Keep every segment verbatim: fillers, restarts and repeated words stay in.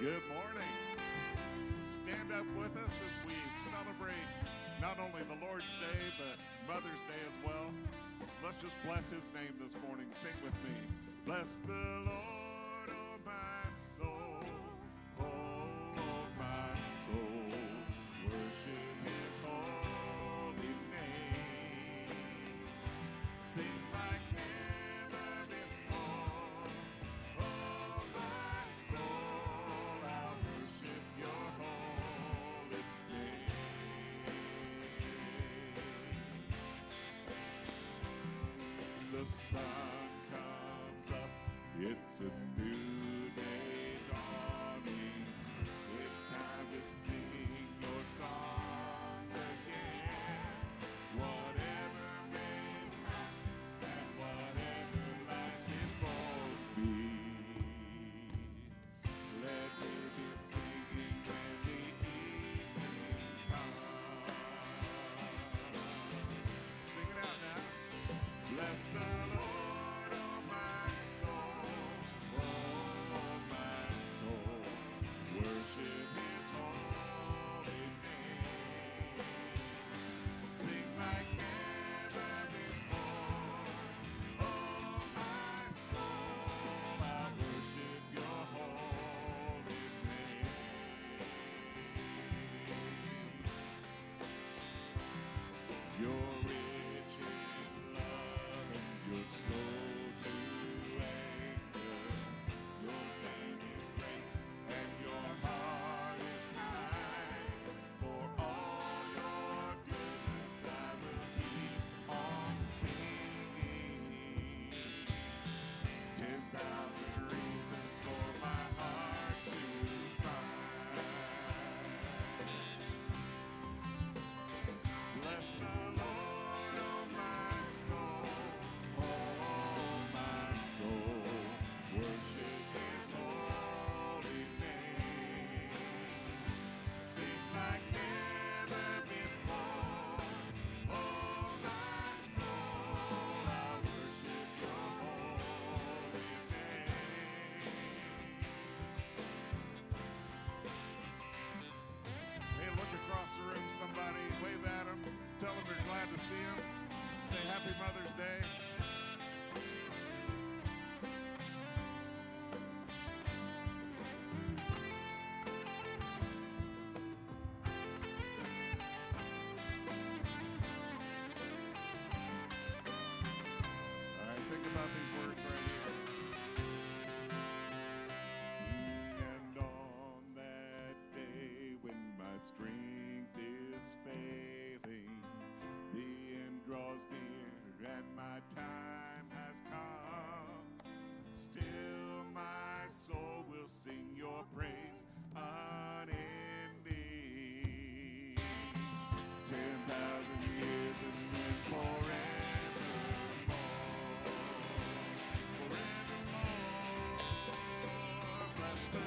Good morning. Stand up with us as we celebrate not only the Lord's Day, but Mother's Day as well. Let's just bless his name this morning. Sing with me. Bless the Lord, oh my soul. Oh, my soul. Worship his holy name. Sing like the sun comes up, it's a new day dawning. It's time to sing your song again. Whatever may pass and whatever lies before me, let me be singing when the evening comes. Sing it out now. Bless the Lord, oh my soul, oh my soul, worship his holy name, sing like never before, oh my soul, I worship your holy name. Your slow to anger, your name is great and your heart is kind. For all your goodness I will keep on singing. Ten thousand reasons for my heart to find. Bless the Lord. Somebody, wave at them, tell them you're glad to see them, say Happy Mother's Day. All right, think about these words right here. And on that day when my stream failing, the end draws near and my time has come. Still my soul will sing your praise unending. Ten thousand years and then forevermore, forevermore. Bless the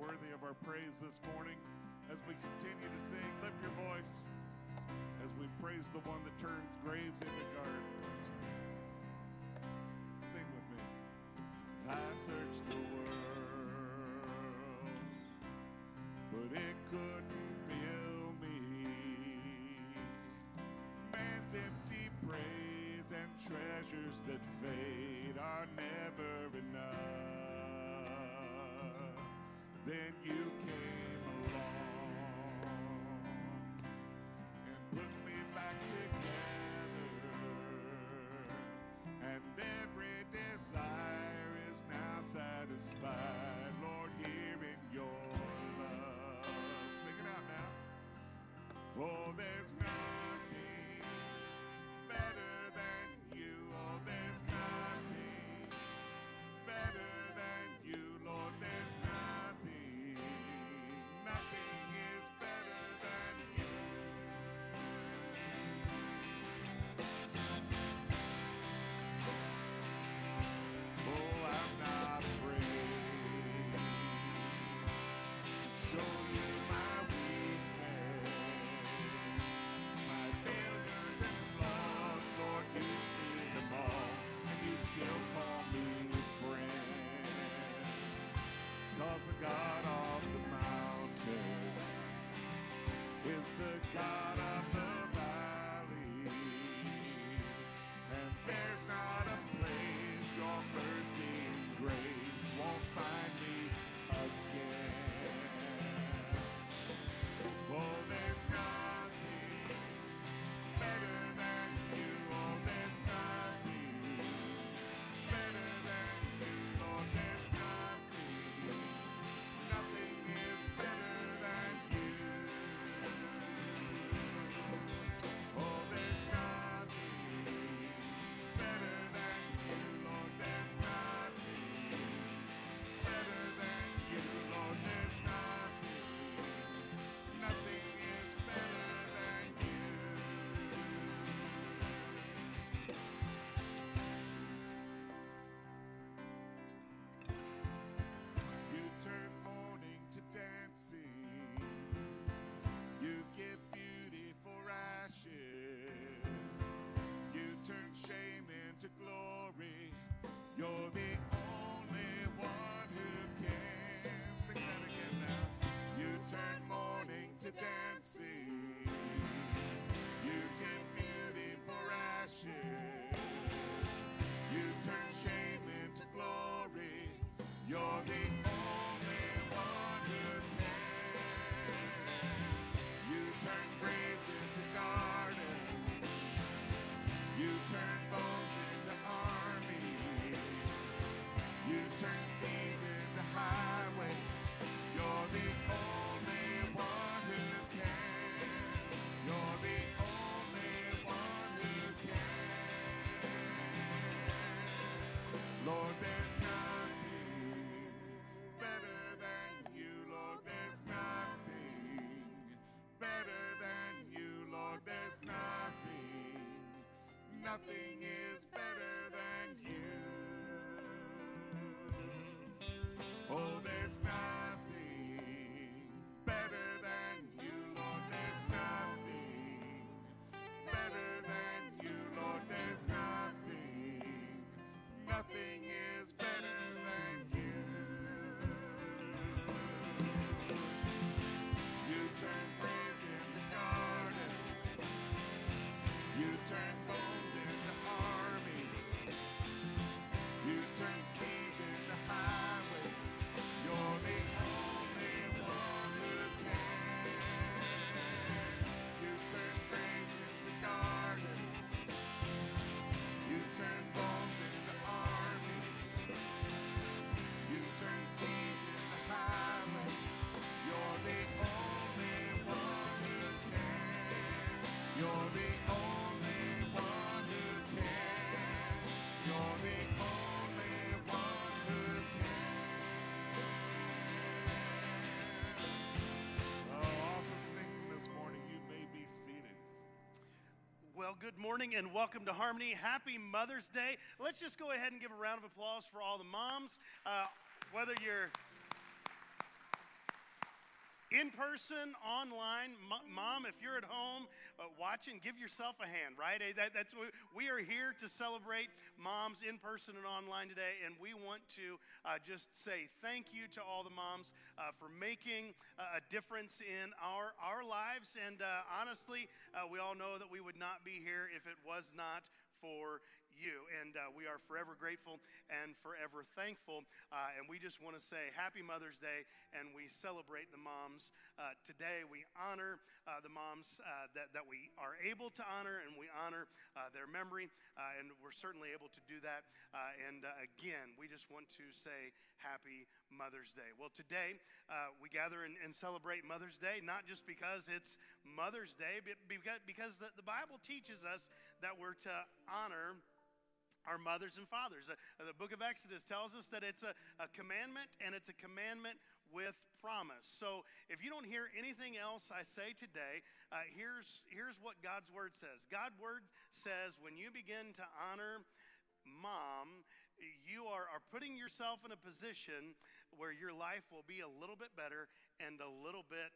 worthy of our praise this morning. As we continue to sing, lift your voice as we praise the one that turns graves into gardens. Sing with me. I searched the world, but it couldn't fill me. Man's empty praise and treasures that fade are never enough. Then you came along and put me back together, and every desire is now satisfied, Lord, here in your love. Sing it out now. Oh, there's nothing nothing is better than you. Oh, there's nothing better than you, Lord. There's nothing better than you, Lord. There's nothing, nothing is better than you. You turn things into gardens. You turn bones into armies. You turn seas into highways. You're the only one who can. You turn things into gardens. You turn bones into armies. You turn seas into highways. You're the only one who can. You're the only Well, good morning and welcome to Harmony. Happy Mother's Day. Let's just go ahead and give a round of applause for all the moms. Uh, whether you're in person, online, mom, if you're at home uh, watching, give yourself a hand, right? That, that's we are here to celebrate moms in person and online today, and we want to uh, just say thank you to all the moms uh, for making uh, a difference in our, our lives. And uh, honestly, uh, we all know that we would not be here if it was not for you, and uh, we are forever grateful and forever thankful, uh, and we just want to say Happy Mother's Day, and we celebrate the moms uh, today. We honor uh, the moms uh, that, that we are able to honor, and we honor uh, their memory, uh, and we're certainly able to do that, uh, and uh, again, we just want to say Happy Mother's Day. Well, today uh, we gather and, and celebrate Mother's Day, not just because it's Mother's Day, but because, because the, the Bible teaches us that we're to honor our mothers and fathers. Uh, the book of Exodus tells us that it's a, a commandment, and it's a commandment with promise. So if you don't hear anything else I say today, uh, here's, here's what God's Word says. God's Word says when you begin to honor mom, you are, are putting yourself in a position where your life will be a little bit better and a little bit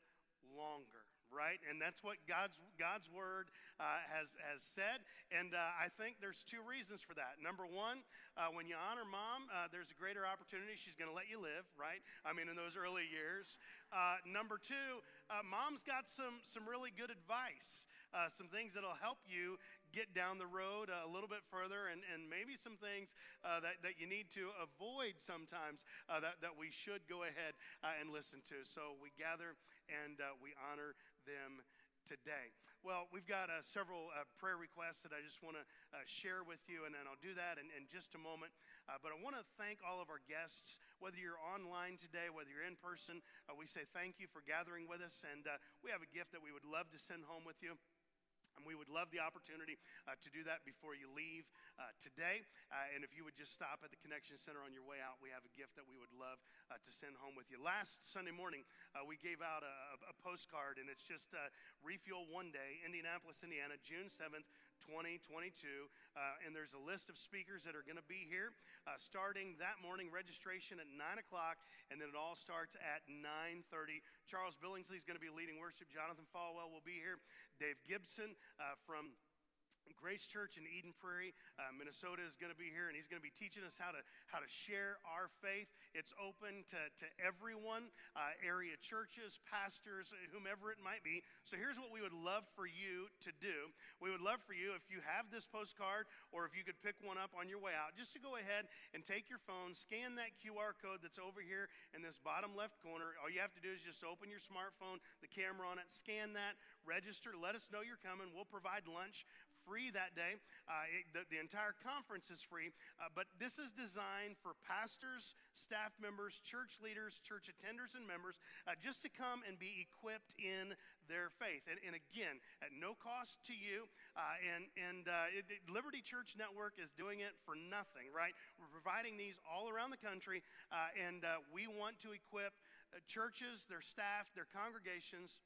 longer. Right? And that's what God's God's Word uh, has, has said. And uh, I think there's two reasons for that. Number one, uh, when you honor mom, uh, there's a greater opportunity. She's going to let you live, right? I mean, in those early years. Uh, number two, uh, mom's got some, some really good advice, uh, some things that'll help you get down the road a little bit further, and, and maybe some things uh, that, that you need to avoid sometimes uh, that, that we should go ahead uh, and listen to. So we gather and uh, we honor them today. Well, we've got uh, several uh, prayer requests that I just want to uh, share with you, and, and I'll do that in, in just a moment. Uh, but I want to thank all of our guests, whether you're online today, whether you're in person. Uh, we say thank you for gathering with us, and uh, we have a gift that we would love to send home with you. And we would love the opportunity uh, to do that before you leave uh, today. Uh, and if you would just stop at the Connection Center on your way out, we have a gift that we would love uh, to send home with you. Last Sunday morning, uh, we gave out a, a postcard, and it's just uh, Refuel One Day, Indianapolis, Indiana, June seventh, twenty twenty-two. Uh, and there's a list of speakers that are going to be here uh, starting that morning, registration at nine o'clock, and then it all starts at nine thirty. Charles Billingsley is going to be leading worship. Jonathan Falwell will be here. Dave Gibson Uh, from Grace Church in Eden Prairie, uh, Minnesota, is going to be here, and he's going to be teaching us how to how to share our faith. It's open to, to everyone, uh, area churches, pastors, whomever it might be. So here's what we would love for you to do. We would love for you, if you have this postcard or if you could pick one up on your way out, just to go ahead and take your phone, scan that Q R code that's over here in this bottom left corner. All you have to do is just open your smartphone, the camera on it, scan that, register, let us know you're coming. We'll provide lunch free that day. Uh, it, the, the entire conference is free, uh, but this is designed for pastors, staff members, church leaders, church attenders, and members uh, just to come and be equipped in their faith. And, and again, at no cost to you, uh, and, and uh, it, it, Liberty Church Network is doing it for nothing, right? We're providing these all around the country, uh, and uh, we want to equip uh, churches, their staff, their congregations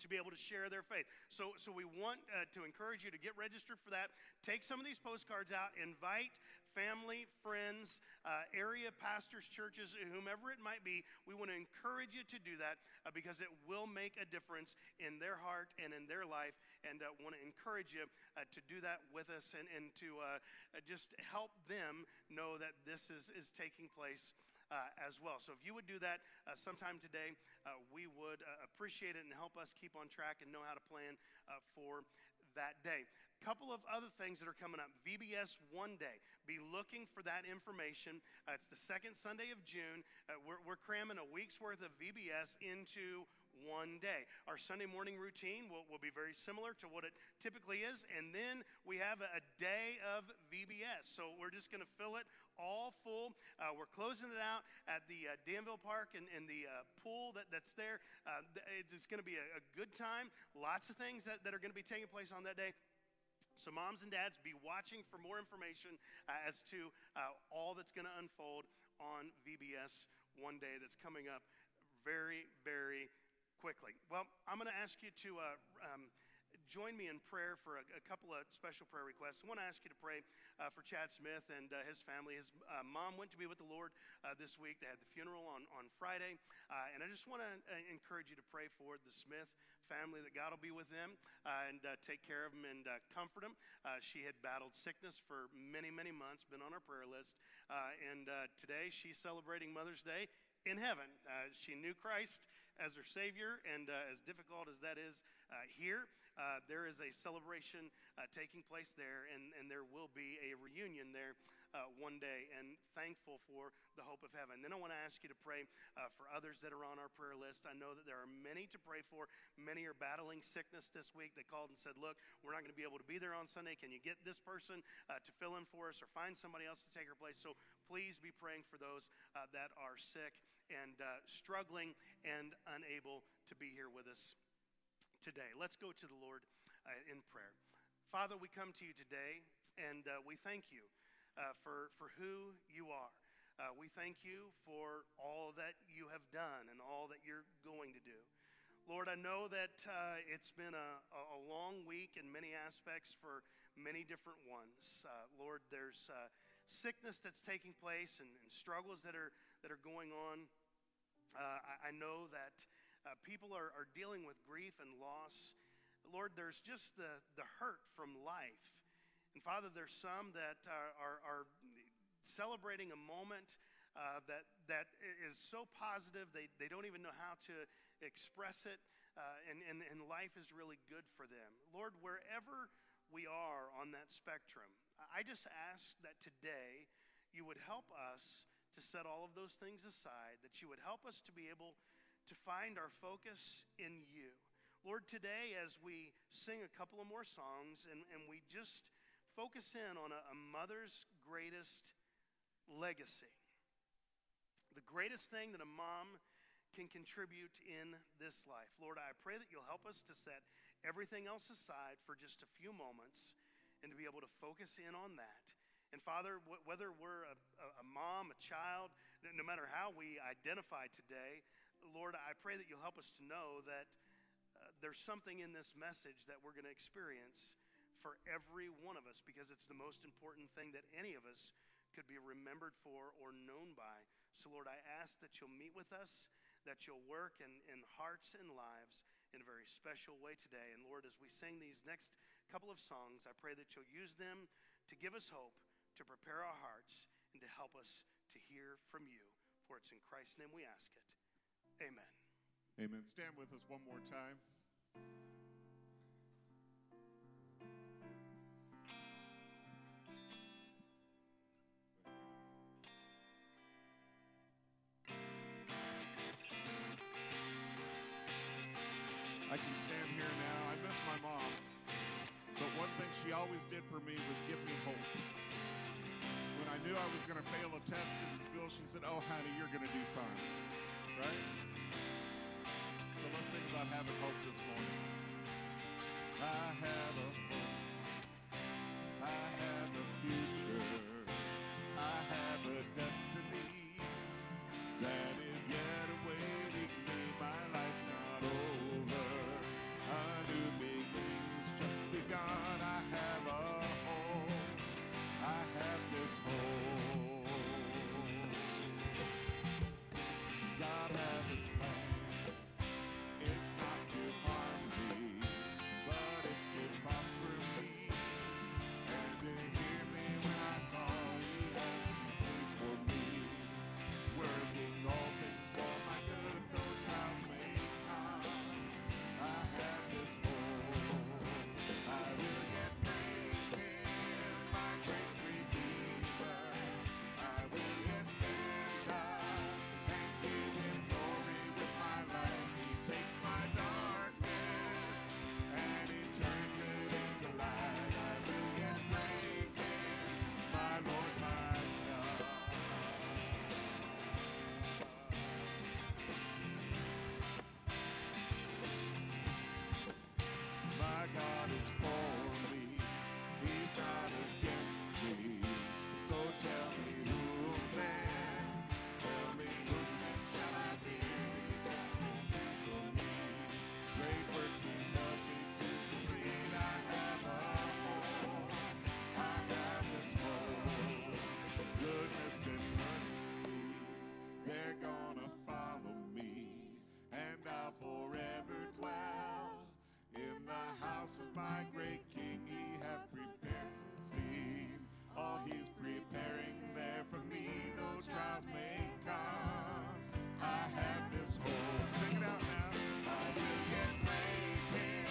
to be able to share their faith. So so we want uh, to encourage you to get registered for that. Take some of these postcards out, invite family, friends, uh, area pastors, churches, whomever it might be. We want to encourage you to do that uh, because it will make a difference in their heart and in their life, and uh, want to encourage you uh, to do that with us and, and to uh, just help them know that this is, is taking place Uh, as well. So if you would do that uh, sometime today, uh, we would uh, appreciate it and help us keep on track and know how to plan uh, for that day. Couple of other things that are coming up. V B S One Day. Be looking for that information. Uh, it's the second Sunday of June. Uh, we're, we're cramming a week's worth of V B S into one day. Our Sunday morning routine will, will be very similar to what it typically is, and then we have a, a day of V B S. So we're just going to fill it all full. Uh, we're closing it out at the uh, Danville Park and, and the uh, pool that, that's there. Uh, it's it's going to be a, a good time. Lots of things that, that are going to be taking place on that day. So moms and dads, be watching for more information uh, as to uh, all that's going to unfold on V B S One Day that's coming up very, very quickly. Well, I'm going to ask you to uh, um, join me in prayer for a, a couple of special prayer requests. I want to ask you to pray uh, for Chad Smith and uh, his family. His uh, mom went to be with the Lord uh, this week. They had the funeral on, on Friday. Uh, and I just want to uh, encourage you to pray for the Smith family, that God will be with them uh, and uh, take care of them and uh, comfort them. Uh, she had battled sickness for many, many months, been on our prayer list. Uh, and uh, today she's celebrating Mother's Day in heaven. Uh, she knew Christ as her Savior, and uh, as difficult as that is uh, here, uh, there is a celebration uh, taking place there, and, and there will be a reunion there uh, one day, and thankful for the hope of heaven. Then I want to ask you to pray uh, for others that are on our prayer list. I know that there are many to pray for. Many are battling sickness this week. They called and said, look, we're not going to be able to be there on Sunday. Can you get this person uh, to fill in for us, or find somebody else to take her place? So please be praying for those uh, that are sick and uh, struggling and unable to be here with us today. Let's go to the Lord uh, in prayer. Father, we come to you today, and uh, we thank you uh, for, for who you are. Uh, we thank you for all that you have done and all that you're going to do. Lord, I know that uh, it's been a, a long week in many aspects for many different ones. Uh, Lord, there's uh, sickness that's taking place and, and struggles that are that are going on. Uh, I, I know that uh, people are, are dealing with grief and loss. Lord, there's just the, the hurt from life. And Father, there's some that are, are, are celebrating a moment Uh, that that is so positive they, they don't even know how to express it, uh, and, and, and life is really good for them. Lord, wherever we are on that spectrum, I just ask that today you would help us to set all of those things aside, that you would help us to be able to find our focus in you. Lord, today as we sing a couple of more songs and, and we just focus in on a, a mother's greatest legacy, the greatest thing that a mom can contribute in this life. Lord, I pray that you'll help us to set everything else aside for just a few moments and to be able to focus in on that. And Father, wh- whether we're a, a mom, a child, no matter how we identify today, Lord, I pray that you'll help us to know that uh, there's something in this message that we're going to experience for every one of us, because it's the most important thing that any of us could be remembered for or known by. So Lord, I ask that you'll meet with us, that you'll work in, in hearts and lives in a very special way today. And Lord, as we sing these next couple of songs, I pray that you'll use them to give us hope, to prepare our hearts, and to help us to hear from you. For it's in Christ's name we ask it. Amen. Amen. Stand with us one more time. I can stand here now. I miss my mom, but one thing she always did for me was give me hope. When I knew I was going to fail a test in school, she said, oh, honey, you're going to do fine, right? So let's think about having hope this morning. I have a hope. I have a future. I have a destiny that is yet awaiting me. My life's not over. is whole. God has a plan. It's not to harm me, but it's to prosper me and to hear me when I call. He has a plan for me, working all things for my good, though trials may come. I have His hope. I will yet praise Him, my great Redeemer. I will yet stand up and give Him glory with my life. He takes my darkness and He turns it into light. I will yet praise Him, my Lord, my God. My God is for me, He's not against me. So tell me whom then, tell me whom then shall I fear? He hath no fear for me. Great works He's helping to complete. I have a home, I have His home. Goodness and mercy, they're gonna follow me, and I'll forever dwell in the house of my great King. He has prepared for me. Oh, He's preparing there for me. Though trials may come, I have this hope. Sing it out now. I will yet praise Him,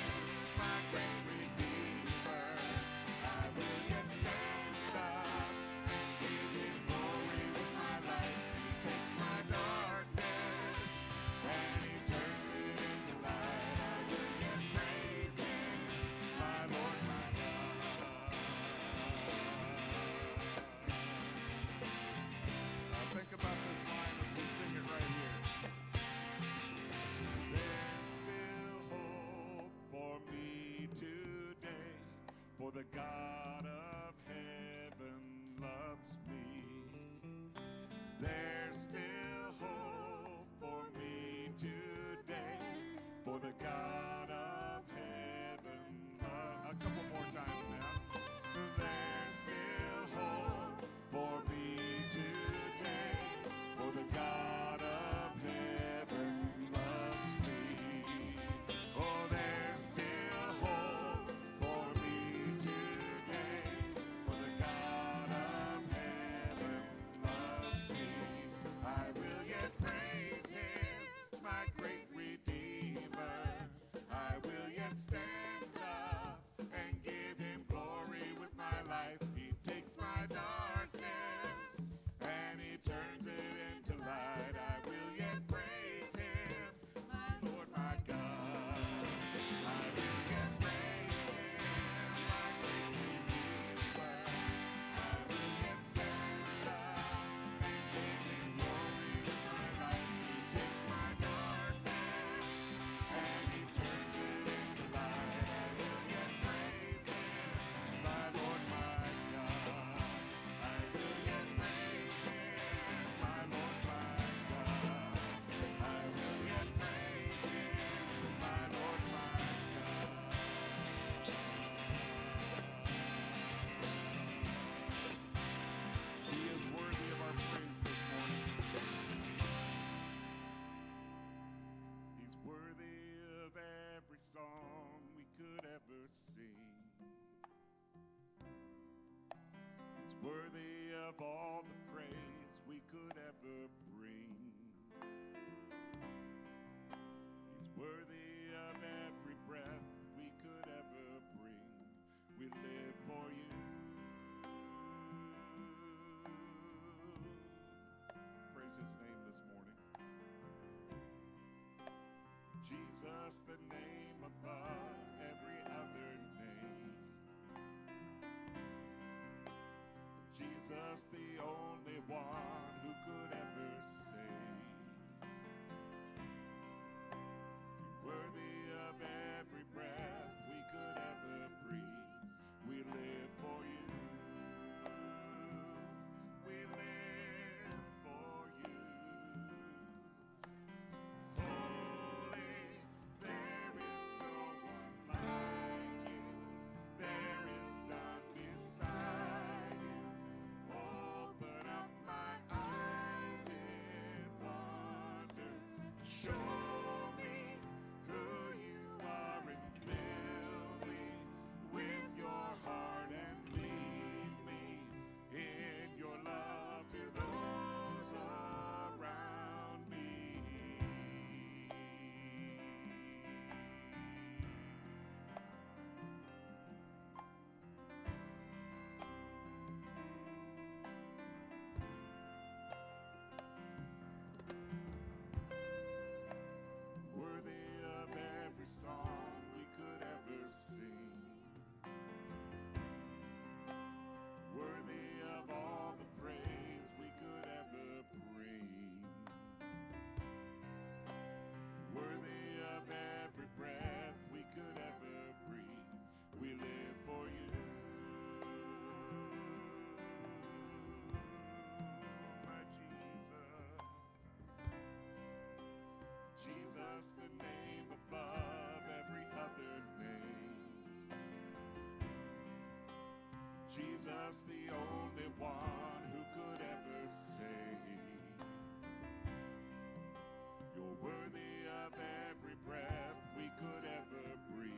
my great Redeemer. I will yet stand up and give Him glory with my life. He takes my darkness and He turns it into light. I will yet praise Him, my Lord, my God. Now think about this line as we sing it right here. There's still hope for me today, for the God of heaven loves me. There's still hope for me today, for the God of heaven loves. A couple more times now. There's still hope for me today, for the God of heaven loves me. Oh, there's still hope for me today, for the God of heaven loves me. I will yet praise Him, my great Redeemer. I will yet stand up and give Him glory with my life. He takes my darkness and He turns it into light. I will yet praise Him, my Lord, my God. I will yet praise Him, my great Redeemer. I will yet stand up and give Him glory with my life. He takes my darkness and He turns it into light. I will yet praise Him, my Lord, my God. I will yet praise Him, my Lord, my God. I will yet praise Him, my Lord, my God. He is worthy of our praise this morning. He's worthy of every song we could ever sing. He's worthy of all the praise we could ever bring. He's worthy of every breath we could ever bring. We live for You. Praise His name this morning. Jesus, the name above every other name. Jesus, the only one who could ever save. You're worthy of every breath we could ever breathe. We live for You. We live for You. Holy, there is no one like You. There is none beside You. Oh, Jesus, the only one who could ever save. You're worthy of every breath we could ever breathe.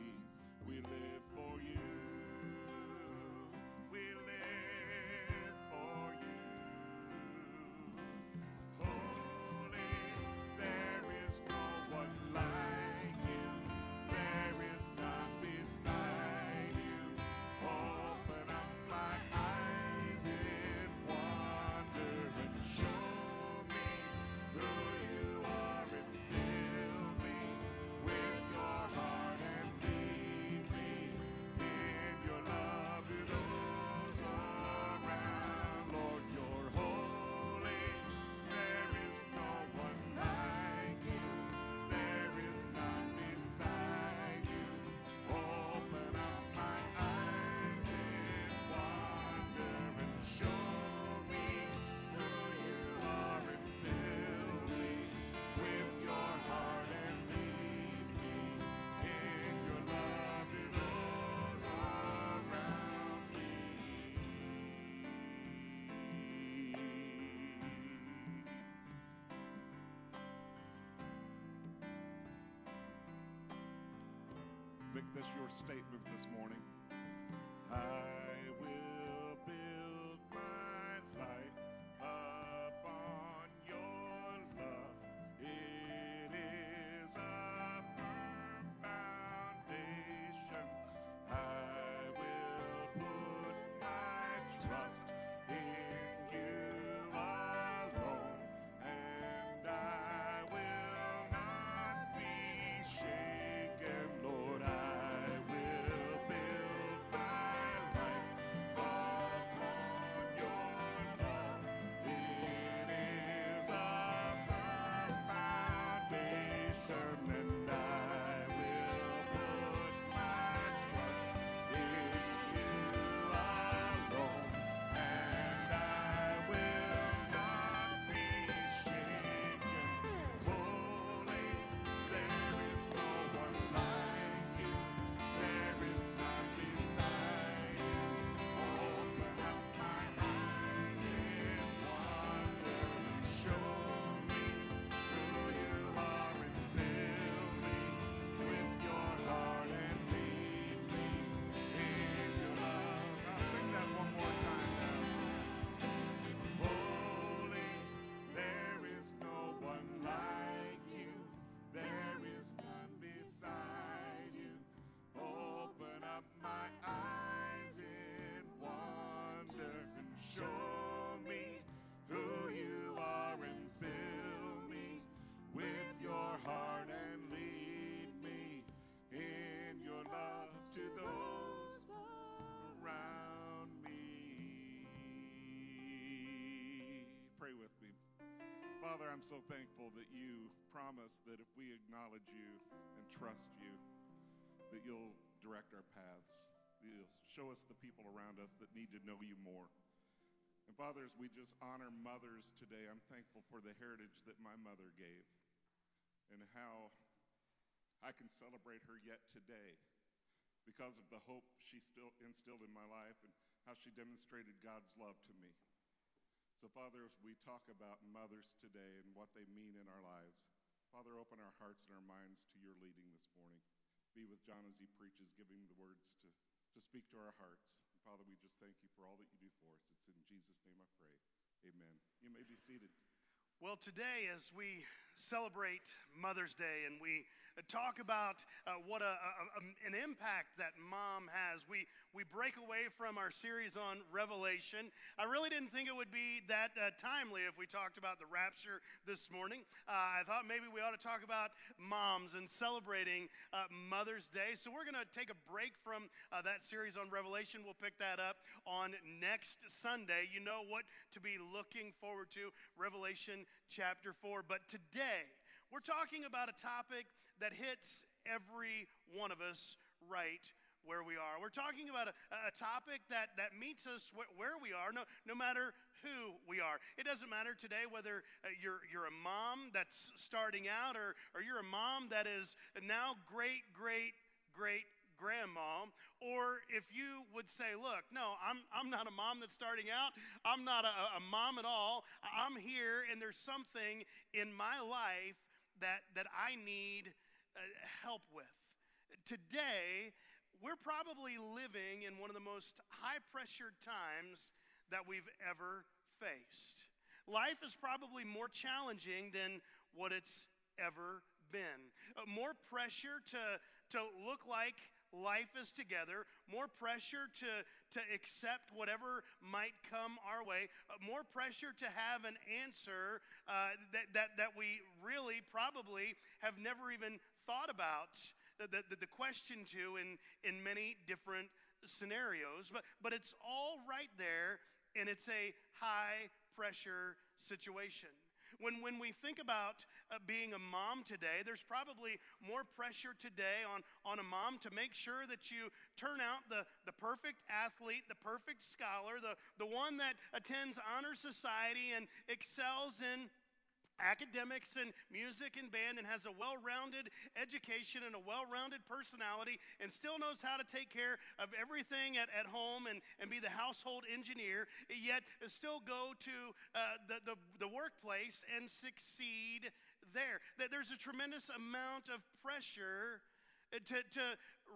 We live for you. We live. That's your statement this morning. I will build my life upon your love. It is a firm foundation. I will put my trust in you alone, and I will not be shaken, Lord. I Father, I'm so thankful that you promised that if we acknowledge you and trust you, that you'll direct our paths, that you'll show us the people around us that need to know you more. And Father, as we just honor mothers today, I'm thankful for the heritage that my mother gave and how I can celebrate her yet today because of the hope she still instilled in my life and how she demonstrated God's love to me. So, Father, as we talk about mothers today and what they mean in our lives, Father, open our hearts and our minds to your leading this morning. Be with John as he preaches, giving the words to, to speak to our hearts. And Father, we just thank you for all that you do for us. It's in Jesus' name I pray. Amen. You may be seated. Well, today, as we celebrate Mother's Day and we talk about uh, what a, a, an impact that mom has, we, we break away from our series on Revelation. I really didn't think it would be that uh, timely if we talked about the rapture this morning. Uh, I thought maybe we ought to talk about moms and celebrating uh, Mother's Day. So we're going to take a break from uh, that series on Revelation. We'll pick that up on next Sunday. You know what to be looking forward to, Revelation chapter four. But today, we're talking about a topic that hits every one of us right where we are. We're talking about a, a topic that, that meets us wh- where we are, no, no matter who we are. It doesn't matter today whether uh, you're, you're a mom that's starting out or, or you're a mom that is now great, great, great, grandma, or if you would say, look, no, I'm, I'm not a mom that's starting out. I'm not a, a mom at all. I'm here, and there's something in my life that, that I need uh, help with. Today, we're probably living in one of the most high-pressure times that we've ever faced. Life is probably more challenging than what it's ever been. More pressure to, to look like life is together, more pressure to, to accept whatever might come our way, more pressure to have an answer uh, that, that, that we really probably have never even thought about the, the, the question to in, in many different scenarios. But, but it's all right there, and it's a high pressure situation. When when we think about uh, being a mom today, there's probably more pressure today on, on a mom to make sure that you turn out the, the perfect athlete, the perfect scholar, the, the one that attends honor society and excels in academics and music and band and has a well-rounded education and a well-rounded personality and still knows how to take care of everything at, at home and, and be the household engineer, yet still go to uh, the, the, the workplace and succeed there. There's a tremendous amount of pressure to, to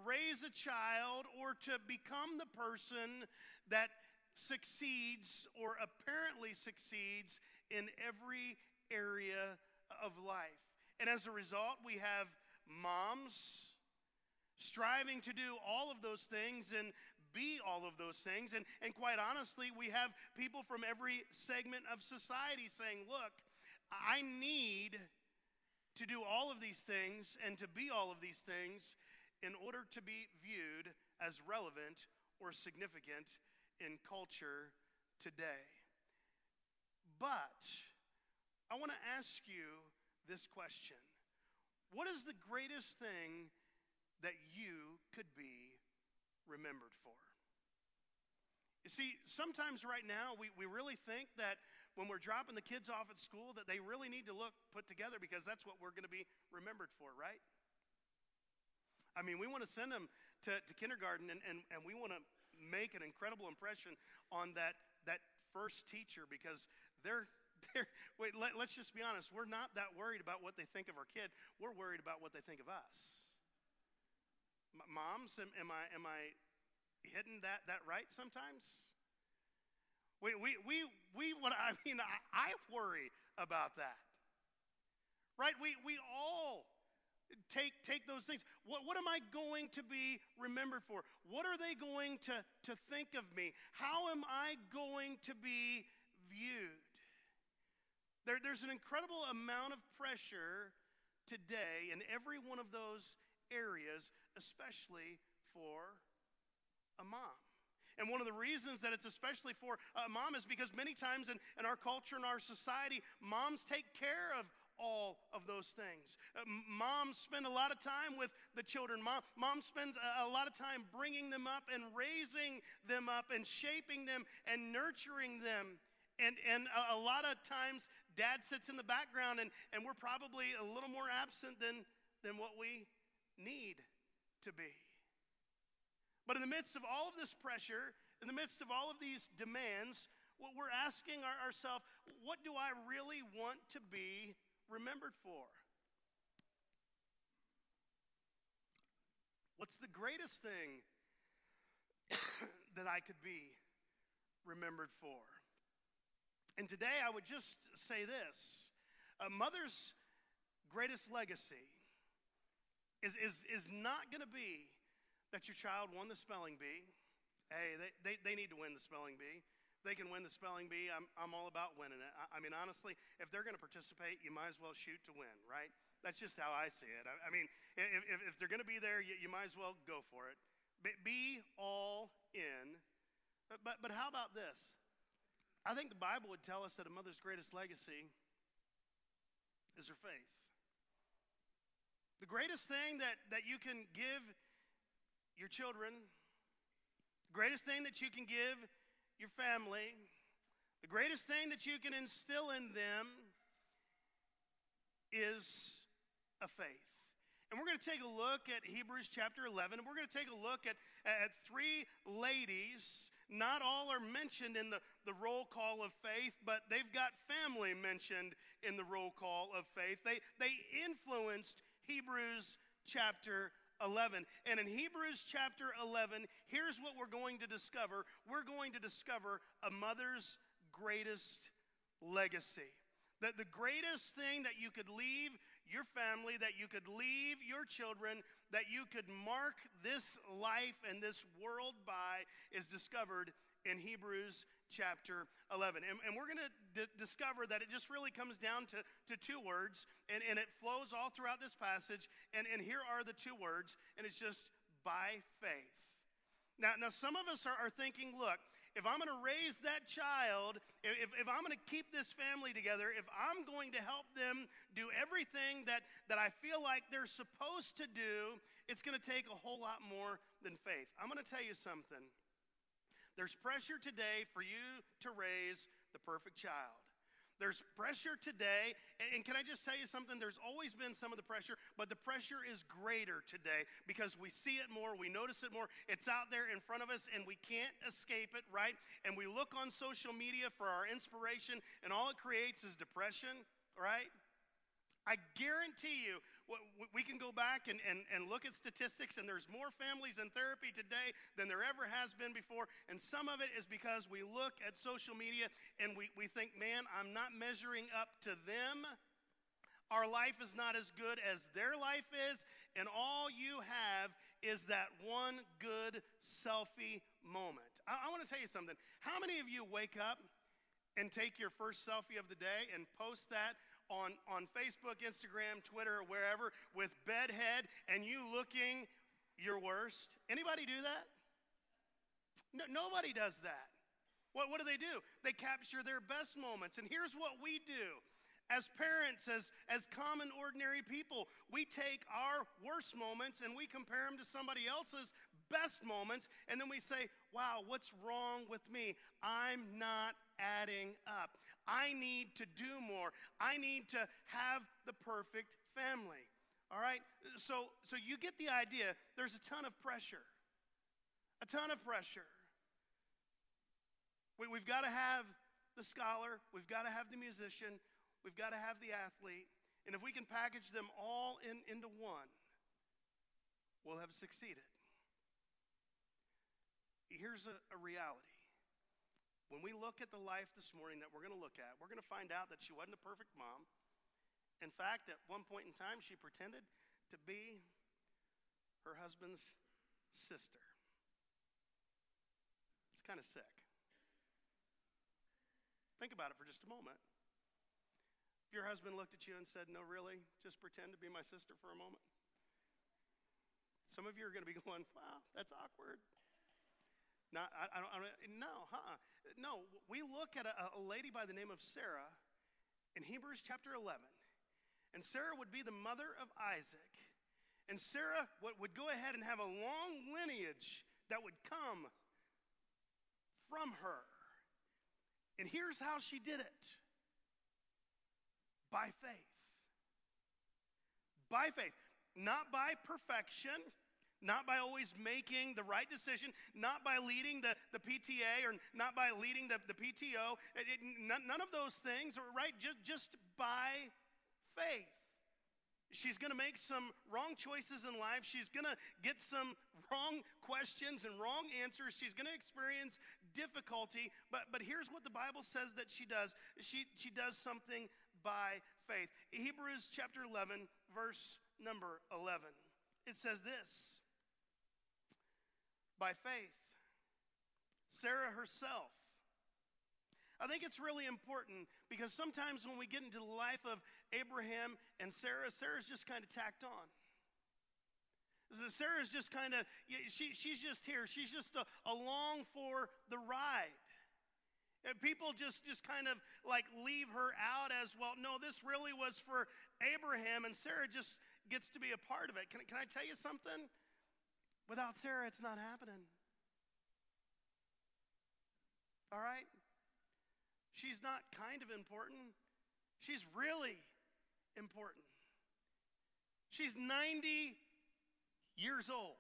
raise a child or to become the person that succeeds or apparently succeeds in every area of life. And as a result, we have moms striving to do all of those things and be all of those things. And, and quite honestly, we have people from every segment of society saying, look, I need to do all of these things and to be all of these things in order to be viewed as relevant or significant in culture today. But I want to ask you this question. What is the greatest thing that you could be remembered for? You see, sometimes right now we, we really think that when we're dropping the kids off at school that they really need to look put together because that's what we're going to be remembered for, right? I mean, we want to send them to, to kindergarten and, and, and we want to make an incredible impression on that, that first teacher because they're They're, wait, let, let's just be honest. We're not that worried about what they think of our kid. We're worried about what they think of us. M- moms, am, am I am I hitting that that right? Sometimes we we we we. What I mean, I, I worry about that. Right? We we all take take those things. What what am I going to be remembered for? What are they going to to think of me? How am I going to be viewed? There, there's an incredible amount of pressure today in every one of those areas, especially for a mom. And one of the reasons that it's especially for a mom is because many times in, in our culture and our society, moms take care of all of those things. Uh, moms spend a lot of time with the children. Mom, mom spends a, a lot of time bringing them up and raising them up and shaping them and nurturing them. And and a, a lot of times, dad sits in the background, and, and we're probably a little more absent than, than what we need to be. But in the midst of all of this pressure, in the midst of all of these demands, what we're asking our, ourselves, what do I really want to be remembered for? What's the greatest thing that I could be remembered for? And today I would just say this, a mother's greatest legacy is, is, is not going to be that your child won the spelling bee. Hey, they, they, they need to win the spelling bee. They can win the spelling bee. I'm, I'm all about winning it. I, I mean, honestly, if they're going to participate, you might as well shoot to win, right? That's just how I see it. I, I mean, if, if, if they're going to be there, you, you might as well go for it. Be, be all in. But, but, but how about this? I think the Bible would tell us that a mother's greatest legacy is her faith. The greatest thing that, that you can give your children, the greatest thing that you can give your family, the greatest thing that you can instill in them is a faith. And we're going to take a look at Hebrews chapter eleven, and we're going to take a look at, at three ladies. Not all are mentioned in the, the roll call of faith, but they've got family mentioned in the roll call of faith. They, they influenced Hebrews chapter eleven. And in Hebrews chapter eleven, here's what we're going to discover. We're going to discover a mother's greatest legacy. That the greatest thing that you could leave your family, that you could leave your children, that you could mark this life and this world by is discovered in Hebrews chapter eleven. And, and we're going to d- discover that it just really comes down to, to two words, and, and it flows all throughout this passage. And, and here are the two words, and it's just by faith. Now, now some of us are, are thinking, look, if I'm going to raise that child, if, if I'm going to keep this family together, if I'm going to help them do everything that, that I feel like they're supposed to do, it's going to take a whole lot more than faith. I'm going to tell you something. There's pressure today for you to raise the perfect child. There's pressure today, and can I just tell you something? There's always been some of the pressure, but the pressure is greater today because we see it more, we notice it more. It's out there in front of us, and we can't escape it, right? And we look on social media for our inspiration, and all it creates is depression, right? I guarantee you, we can go back and, and, and look at statistics, and there's more families in therapy today than there ever has been before, and some of it is because we look at social media and we, we think, man, I'm not measuring up to them. Our life is not as good as their life is, and all you have is that one good selfie moment. I, I want to tell you something. How many of you wake up and take your first selfie of the day and post that on on Facebook, Instagram, Twitter, wherever, with bedhead and you looking your worst? Anybody do that? No, nobody does that. What, what do they do? They capture their best moments. And here's what we do. As parents, as, as common, ordinary people, we take our worst moments and we compare them to somebody else's best moments, and then we say, wow, what's wrong with me? I'm not adding up. I need to do more. I need to have the perfect family, all right? So, so you get the idea. There's a ton of pressure, a ton of pressure. We, we've got to have the scholar. We've got to have the musician. We've got to have the athlete, and if we can package them all in, into one, we'll have succeeded. Here's a, a reality. When we look at the life this morning that we're going to look at, we're going to find out that she wasn't a perfect mom. In fact, at one point in time, she pretended to be her husband's sister. It's kind of sick. Think about it for just a moment. Your husband looked at you and said, no, really, just pretend to be my sister for a moment. Some of you are going to be going, wow, that's awkward. Not, I, I don't, I don't, no, huh? No, we look at a, a lady by the name of Sarah in Hebrews chapter eleven, and Sarah would be the mother of Isaac, and Sarah would, would go ahead and have a long lineage that would come from her. And here's how she did it. By faith. By faith. Not by perfection, not by always making the right decision, not by leading the, the P T A or not by leading the, the P T O. It, it, none, none of those things are right, just, just by faith. She's going to make some wrong choices in life. She's going to get some wrong questions and wrong answers. She's going to experience difficulty. But but here's what the Bible says that she does. She she does something by faith. Hebrews chapter eleven, verse number eleven. It says this. By faith, Sarah herself. I think it's really important because sometimes when we get into the life of Abraham and Sarah, Sarah's just kind of tacked on. Sarah's just kind of, she, she's just here. She's just a, along for the ride. And people just, just kind of like leave her out as, well, no, this really was for Abraham, and Sarah just gets to be a part of it. Can, can I tell you something? Without Sarah, it's not happening. All right? She's not kind of important. She's really important. She's ninety years old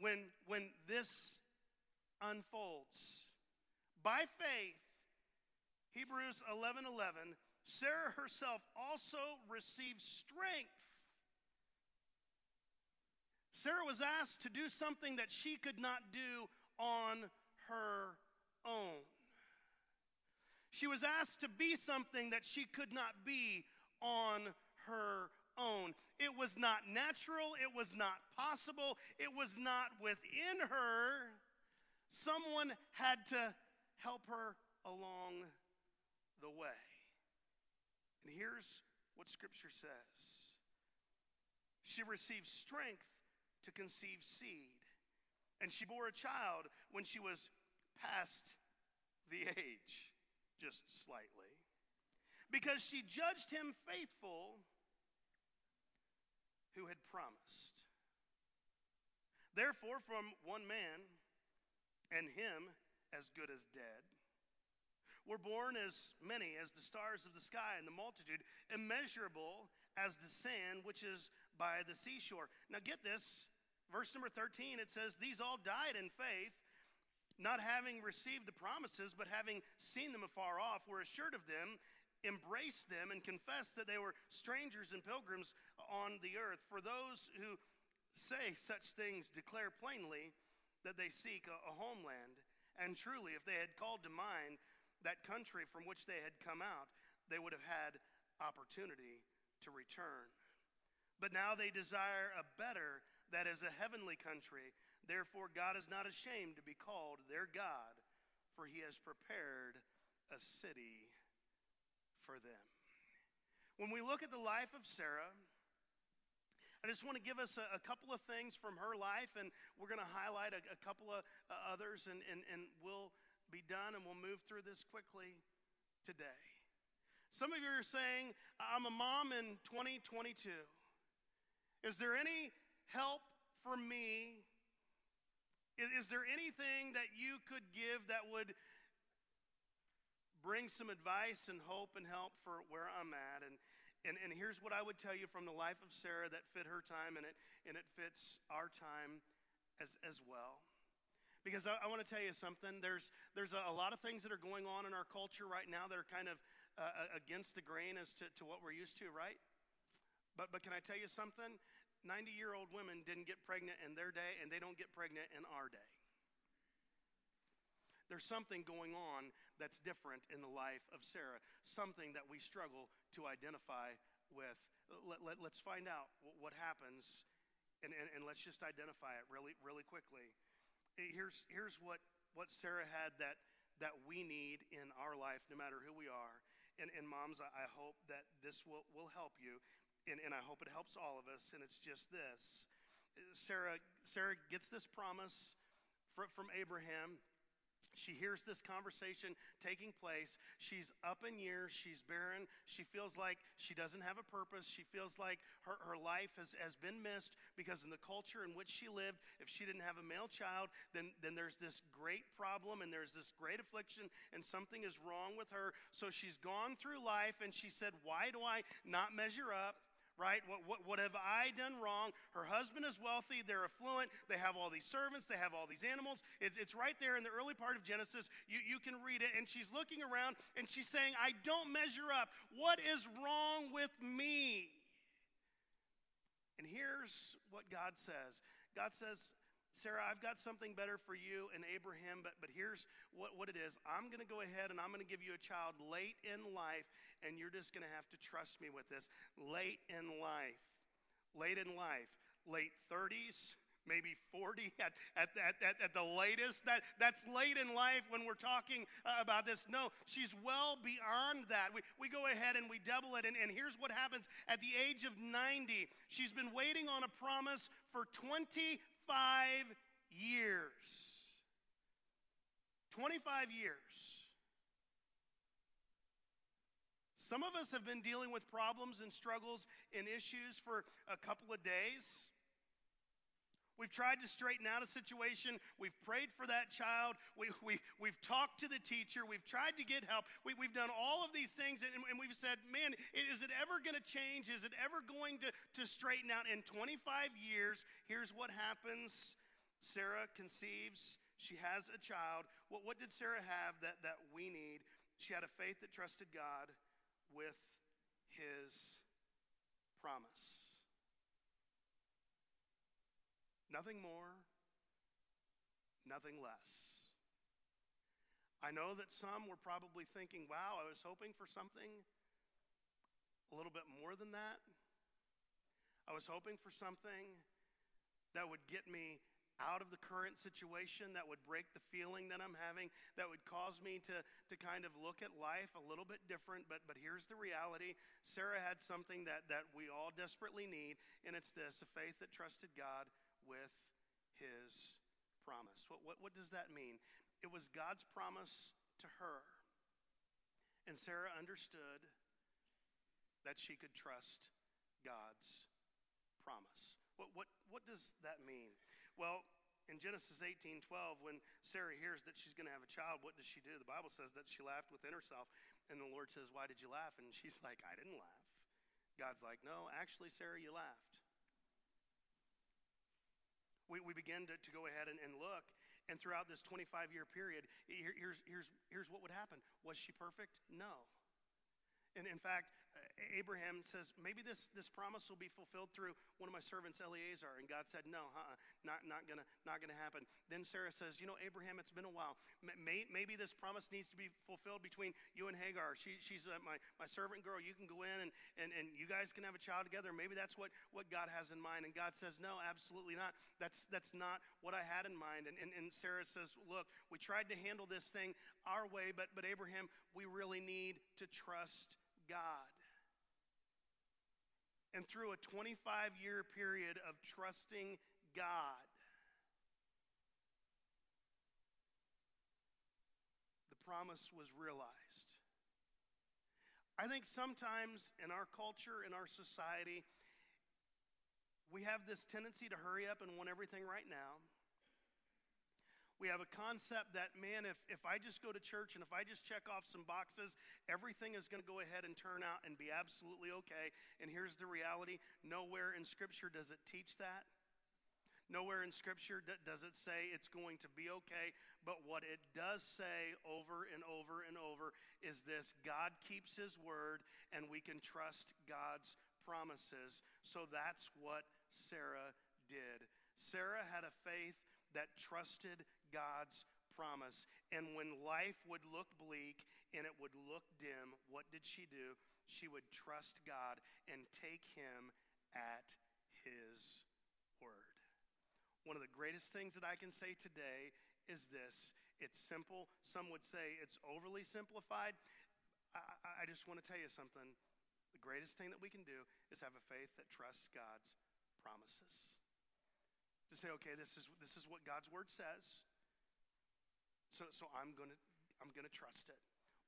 when, when this unfolds. By faith, Hebrews eleven eleven, Sarah herself also received strength. Sarah was asked to do something that she could not do on her own. She was asked to be something that she could not be on her own. It was not natural. It was not possible. It was not within her. Someone had to help her along the way. And here's what Scripture says. She received strength to conceive seed, and she bore a child when she was past the age, just slightly, because she judged him faithful who had promised. Therefore, from one man, and him as good as dead, were born as many as the stars of the sky, and the multitude immeasurable as the sand which is by the seashore. Now get this, verse number thirteen, it says, these all died in faith, not having received the promises, but having seen them afar off, were assured of them, embraced them, and confessed that they were strangers and pilgrims on the earth. For those who say such things declare plainly that they seek a, a homeland. And truly, if they had called to mind that country from which they had come out, they would have had opportunity to return. But now they desire a better, that is a heavenly country. Therefore, God is not ashamed to be called their God, for he has prepared a city for them. When we look at the life of Sarah, I just want to give us a, a couple of things from her life, and we're going to highlight a, a couple of uh, others, and, and, and we'll be done, and we'll move through this quickly today. Some of you are saying, I'm a mom in twenty twenty-two. Is there any help for me? Is there anything that you could give that would bring some advice and hope and help for where I'm at? And, and and here's what I would tell you from the life of Sarah that fit her time, and it and it fits our time as as well. Because I, I want to tell you something. There's there's a, a lot of things that are going on in our culture right now that are kind of uh, against the grain as to, to what we're used to, right? But but can I tell you something? ninety-year-old women didn't get pregnant in their day, and they don't get pregnant in our day. There's something going on that's different in the life of Sarah, something that we struggle to identify with. Let, let, let's find out what happens, and, and, and let's just identify it really, really quickly. Here's, here's what, what Sarah had that, that we need in our life, no matter who we are. And, and moms, I hope that this will, will help you. And, and I hope it helps all of us, and it's just this. Sarah Sarah gets this promise from, from Abraham. She hears this conversation taking place. She's up in years. She's barren. She feels like she doesn't have a purpose. She feels like her, her life has, has been missed, because in the culture in which she lived, if she didn't have a male child, then, then there's this great problem, and there's this great affliction, and something is wrong with her. So she's gone through life, and she said, why do I not measure up? Right? What, what what have I done wrong? Her husband is wealthy. They're affluent. They have all these servants. They have all these animals. It's, it's right there in the early part of Genesis. You, you can read it. And she's looking around, and she's saying, I don't measure up. What is wrong with me? And here's what God says. God says, Sarah, I've got something better for you and Abraham, but, but here's what, what it is. I'm going to go ahead, and I'm going to give you a child late in life, and you're just going to have to trust me with this. Late in life, late in life, late thirties, maybe forty at, at, at, at, at the latest. That, that's late in life when we're talking uh, about this. No, she's well beyond that. We, we go ahead and we double it, and, and here's what happens. At the age of ninety, she's been waiting on a promise for twenty-five years. twenty-five years. Some of us have been dealing with problems and struggles and issues for a couple of days We've tried to straighten out a situation. We've prayed for that child. We, we, we've talked to the teacher. We've tried to get help. We, we've done all of these things, and, and we've said, man, is it ever going to change? Is it ever going to, to straighten out? In twenty-five years, here's what happens. Sarah conceives. She has a child. What, what did Sarah have that, that we need? She had a faith that trusted God with his promise. Nothing more, nothing less. I know that some were probably thinking, wow, I was hoping for something a little bit more than that. I was hoping for something that would get me out of the current situation, that would break the feeling that I'm having, that would cause me to, to kind of look at life a little bit different. But but here's the reality. Sarah had something that, that we all desperately need, and it's this, a faith that trusted God with his promise. What, what what does that mean? It was God's promise to her. And Sarah understood that she could trust God's promise. What what what does that mean? Well, in Genesis eighteen twelve, when Sarah hears that she's going to have a child, what does she do? The Bible says that she laughed within herself, and the Lord says, "Why did you laugh?" And she's like, "I didn't laugh." God's like, "No, actually, Sarah, you laughed." We, we begin to, to go ahead and, and look, and throughout this twenty-five-year period, here, here's, here's, here's what would happen. Was she perfect? No. And in fact, Abraham says, maybe this, this promise will be fulfilled through one of my servants, Eliezer. And God said, no, uh-uh, not, not gonna, not gonna happen. Then Sarah says, you know, Abraham, it's been a while. May, maybe this promise needs to be fulfilled between you and Hagar. She, she's uh, my, my servant girl. You can go in and, and, and you guys can have a child together. Maybe that's what, what God has in mind. And God says, no, absolutely not. That's, that's not what I had in mind. And, and, and Sarah says, look, we tried to handle this thing our way, but, but Abraham, we really need to trust God. And through a twenty-five-year period of trusting God, the promise was realized. I think sometimes in our culture, in our society, we have this tendency to hurry up and want everything right now. We have a concept that, man, if, if I just go to church and if I just check off some boxes, everything is going to go ahead and turn out and be absolutely okay. And here's the reality. Nowhere in Scripture does it teach that. Nowhere in Scripture does it say it's going to be okay. But what it does say over and over and over is this: God keeps his word, and we can trust God's promises. So that's what Sarah did. Sarah had a faith that trusted God's promise. And when life would look bleak and it would look dim, what did she do? She would trust God and take him at his word. One of the greatest things that I can say today is this. It's simple. Some would say it's overly simplified. I, I just want to tell you something. The greatest thing that we can do is have a faith that trusts God's promises. To say, okay, this is this is what God's word says, so so I'm gonna I'm gonna trust it.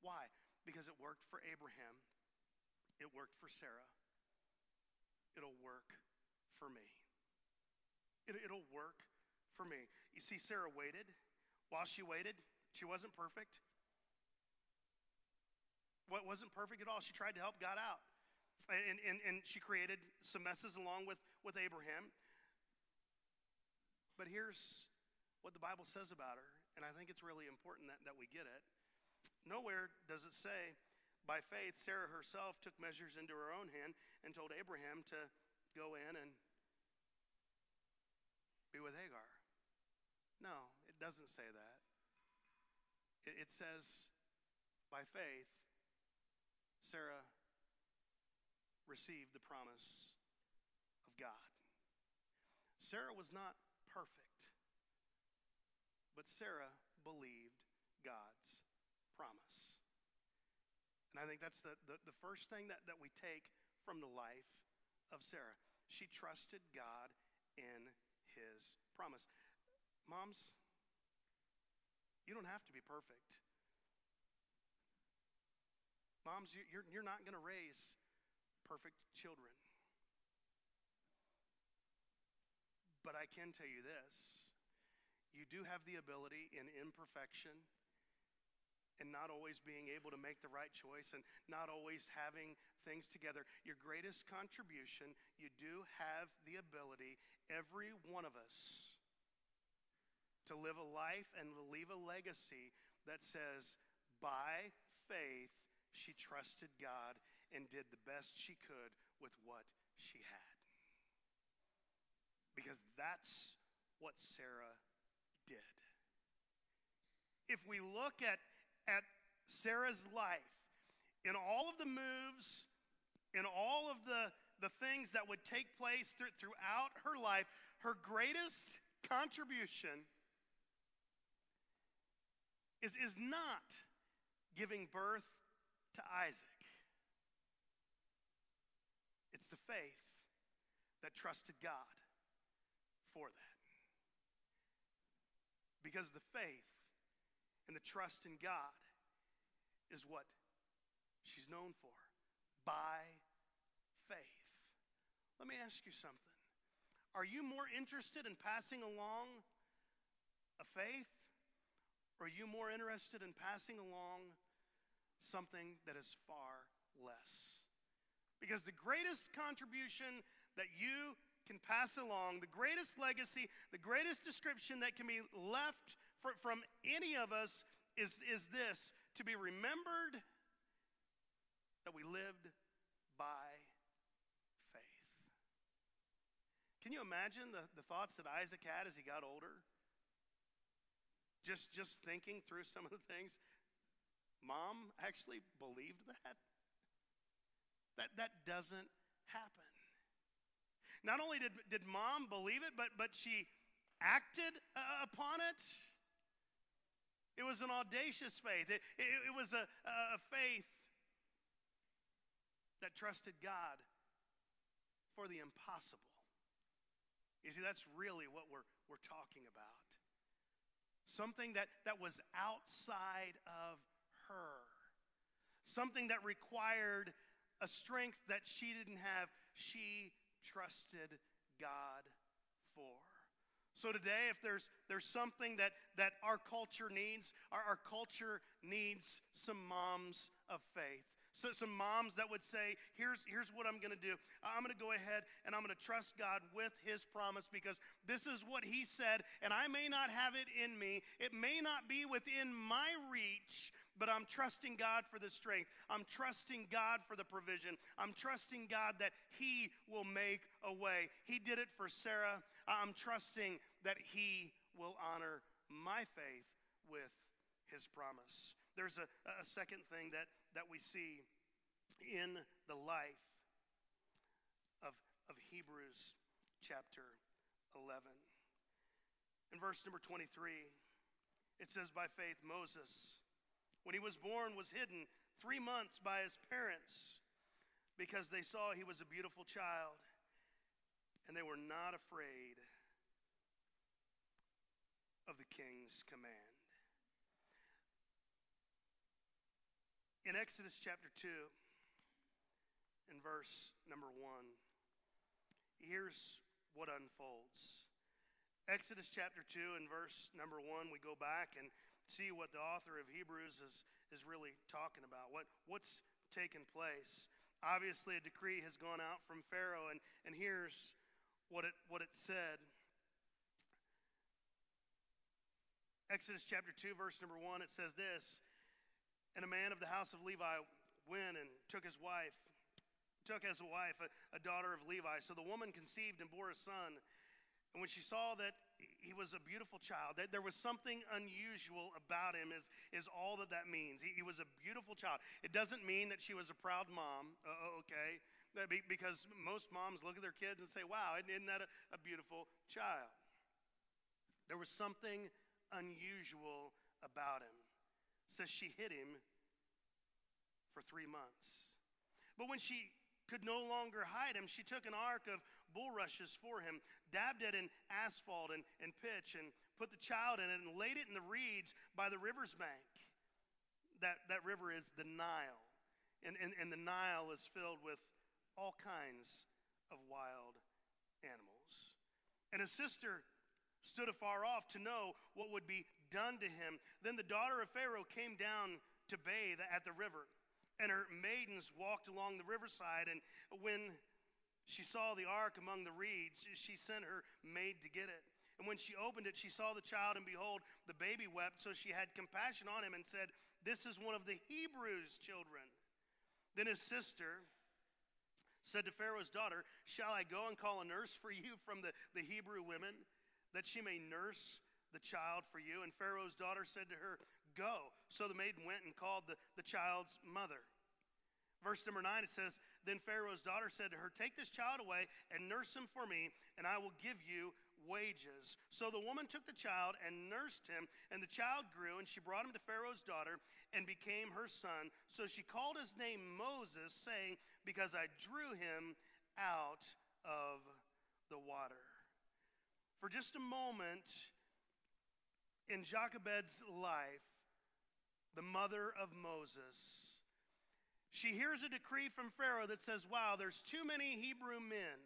Why? Because it worked for Abraham, it worked for Sarah, it'll work for me. It, it'll work for me. You see, Sarah waited. While she waited, she wasn't perfect. What well, wasn't perfect at all? She tried to help God out, and and and she created some messes along with with Abraham. But here's what the Bible says about her, and I think it's really important that, that we get it. Nowhere does it say, by faith, Sarah herself took measures into her own hand and told Abraham to go in and be with Hagar. No, it doesn't say that. It, it says, by faith, Sarah received the promise of God. Sarah was not perfect. But Sarah believed God's promise. And I think that's the, the, the first thing that, that we take from the life of Sarah. She trusted God in his promise. Moms, you don't have to be perfect. Moms, you, you're, you're not going to raise perfect children. But I can tell you this, you do have the ability in imperfection and not always being able to make the right choice and not always having things together. Your greatest contribution, you do have the ability, every one of us, to live a life and leave a legacy that says, by faith, she trusted God and did the best she could with what she had. Because that's what Sarah did. If we look at, at Sarah's life, in all of the moves, in all of the, the things that would take place th- throughout her life, her greatest contribution is, is not giving birth to Isaac. It's the faith that trusted God for that. Because the faith and the trust in God is what she's known for, by faith. Let me ask you something. Are you more interested in passing along a faith, or are you more interested in passing along something that is far less? Because the greatest contribution that you can pass along, the greatest legacy, the greatest description that can be left for, from any of us is, is this, to be remembered that we lived by faith. Can you imagine the, the thoughts that Isaac had as he got older? Just, just thinking through some of the things. Mom actually believed that? That, that doesn't happen. Not only did, did mom believe it, but, but she acted uh, upon it. It was an audacious faith. It, it, it was a, a faith that trusted God for the impossible. You see, that's really what we're, we're talking about. Something that, that was outside of her. Something that required a strength that she didn't have. She trusted God for. So today, if there's there's something that, that our culture needs, our, our culture needs some moms of faith. So some moms that would say, here's, here's what I'm going to do. I'm going to go ahead and I'm going to trust God with his promise because this is what he said, and I may not have it in me. It may not be within my reach, but I'm trusting God for the strength. I'm trusting God for the provision. I'm trusting God that he will make a way. He did it for Sarah. I'm trusting that he will honor my faith with his promise. There's a, a second thing that, that we see in the life of, of Hebrews chapter eleven. In verse number twenty-three, it says, by faith Moses, when he was born, was hidden three months by his parents because they saw he was a beautiful child, and they were not afraid of the king's command. In Exodus chapter two, in verse number one, here's what unfolds. Exodus chapter two and verse number one, we go back and see what the author of Hebrews is, is really talking about, what, what's taken place. Obviously, a decree has gone out from Pharaoh, and, and here's what it what it said. Exodus chapter two, verse number one, it says this, and a man of the house of Levi went and took his wife, took as a wife a, a daughter of Levi. So the woman conceived and bore a son. And when she saw that he was a beautiful child, that there was something unusual about him is, is all that that means. He, he was a beautiful child. It doesn't mean that she was a proud mom, uh, okay? Because most moms look at their kids and say, wow, isn't that a, a beautiful child? There was something unusual about him. Says she hid him for three months. But when she could no longer hide him, she took an ark of bulrushes for him, dabbed it in asphalt and, and pitch, and put the child in it, and laid it in the reeds by the river's bank. That, that river is the Nile, and, and, and the Nile is filled with all kinds of wild animals. And his sister stood afar off to know what would be done to him. Then the daughter of Pharaoh came down to bathe at the river, and her maidens walked along the riverside. And when she saw the ark among the reeds, she sent her maid to get it. And when she opened it, she saw the child, and behold, the baby wept. So she had compassion on him and said, "This is one of the Hebrews' children." Then his sister said to Pharaoh's daughter, "Shall I go and call a nurse for you from the, the Hebrew women, that she may nurse the child for you?" And Pharaoh's daughter said to her, "Go." So the maiden went and called the, the child's mother. Verse number nine, it says, "Then Pharaoh's daughter said to her, 'Take this child away and nurse him for me, and I will give you wages.' So the woman took the child and nursed him, and the child grew, and she brought him to Pharaoh's daughter and became her son. So she called his name Moses, saying, 'Because I drew him out of the water.'" For just a moment, in Jochebed's life, the mother of Moses, she hears a decree from Pharaoh that says, wow, there's too many Hebrew men,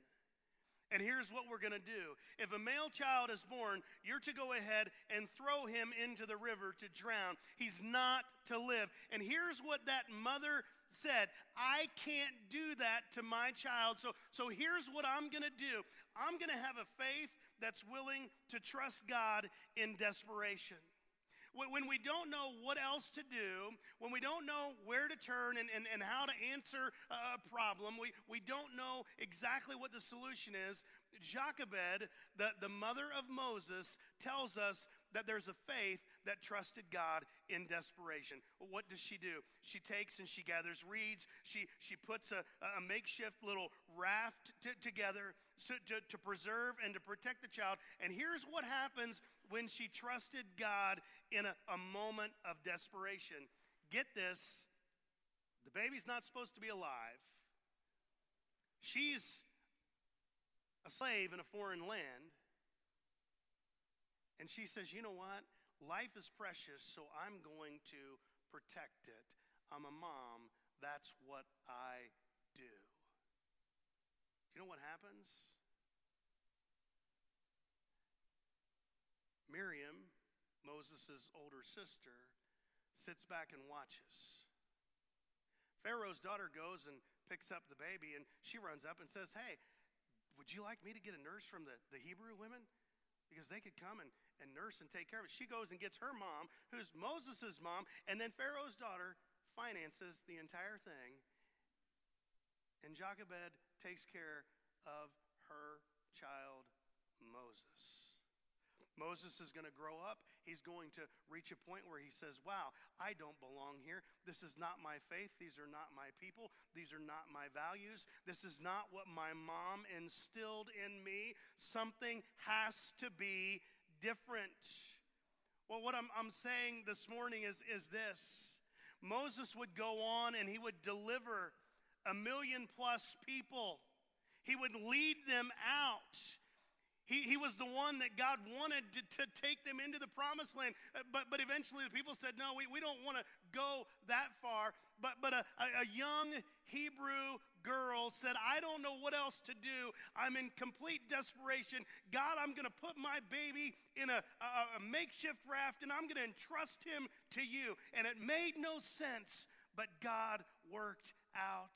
and here's what we're going to do. If a male child is born, you're to go ahead and throw him into the river to drown. He's not to live. And here's what that mother said: I can't do that to my child, so, so here's what I'm going to do. I'm going to have a faith that's willing to trust God in desperation. When we don't know what else to do, when we don't know where to turn and, and, and how to answer a problem, we, we don't know exactly what the solution is, Jochebed, the, the mother of Moses, tells us that there's a faith that trusted God in desperation. What does she do? She takes and she gathers reeds. She, she puts a, a makeshift little raft t- together to, to, to preserve and to protect the child. And here's what happens when she trusted God in a, a moment of desperation. Get this, the baby's not supposed to be alive. She's a slave in a foreign land. And she says, you know what? Life is precious, so I'm going to protect it. I'm a mom. That's what I do. Do you know what happens? Miriam, Moses' older sister, sits back and watches. Pharaoh's daughter goes and picks up the baby, and she runs up and says, hey, would you like me to get a nurse from the, the Hebrew women? Because they could come and, and nurse and take care of it. She goes and gets her mom, who's Moses' mom, and then Pharaoh's daughter finances the entire thing. And Jochebed takes care of her child, Moses. Moses is going to grow up. He's going to reach a point where he says, wow, I don't belong here. This is not my faith. These are not my people. These are not my values. This is not what my mom instilled in me. Something has to be different. Well, what I'm, I'm saying this morning is, is this. Moses would go on and he would deliver a million plus people. He would lead them out. He, he was the one that God wanted to, to take them into the promised land. But, but eventually the people said, no, we, we don't want to go that far. But, but a, a young Hebrew girl said, I don't know what else to do. I'm in complete desperation. God, I'm going to put my baby in a, a, a makeshift raft, and I'm going to entrust him to you. And it made no sense, but God worked out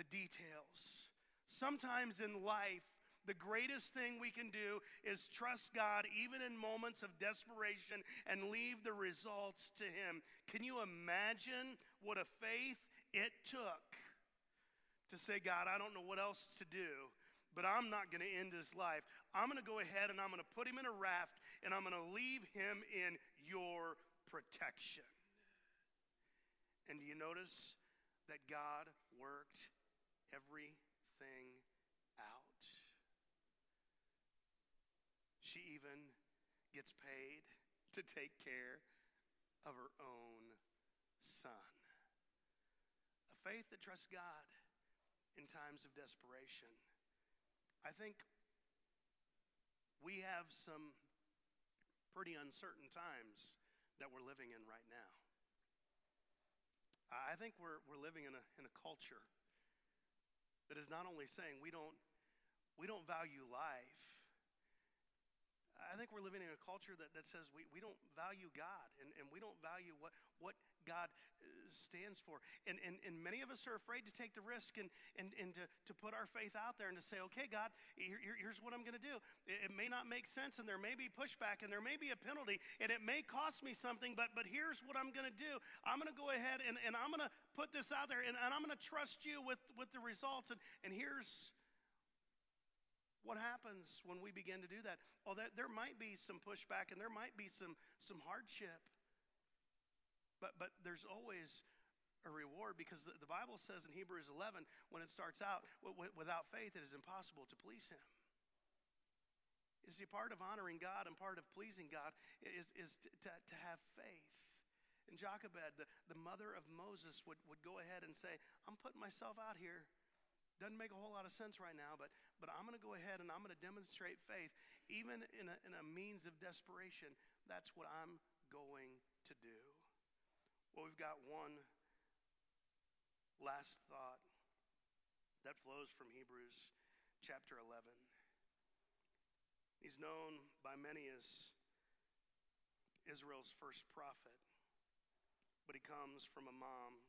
the details. Sometimes in life, the greatest thing we can do is trust God even in moments of desperation and leave the results to him. Can you imagine what a faith it took to say, God, I don't know what else to do, but I'm not going to end his life. I'm going to go ahead and I'm going to put him in a raft and I'm going to leave him in your protection. And do you notice that God worked everything out? She even gets paid to take care of her own son. A faith that trusts God in times of desperation. I think we have some pretty uncertain times that we're living in right now. I think we're we're living in a in a culture that is not only saying we don't we don't value life, I think we're living in a culture that, that says we, we don't value God and, and we don't value what, what God stands for. And, and and many of us are afraid to take the risk and and, and to, to put our faith out there and to say, okay, God, here, here's what I'm going to do. It, it may not make sense, and there may be pushback, and there may be a penalty, and it may cost me something, but but here's what I'm going to do. I'm going to go ahead and, and I'm going to put this out there, and, and I'm going to trust you with, with the results. And, and here's what happens when we begin to do that. Oh, that, there might be some pushback, and there might be some some hardship, but but there's always a reward, because the, the Bible says in Hebrews eleven, when it starts out, without faith it is impossible to please him. You see, part of honoring God and part of pleasing God is, is to, to, to have faith. And Jochebed, the, the mother of Moses, would, would go ahead and say, I'm putting myself out here. Doesn't make a whole lot of sense right now, but but I'm going to go ahead and I'm going to demonstrate faith, even in a, in a means of desperation. That's what I'm going to do. Well, we've got one last thought that flows from Hebrews chapter eleven. He's known by many as Israel's first prophet, but he comes from a mom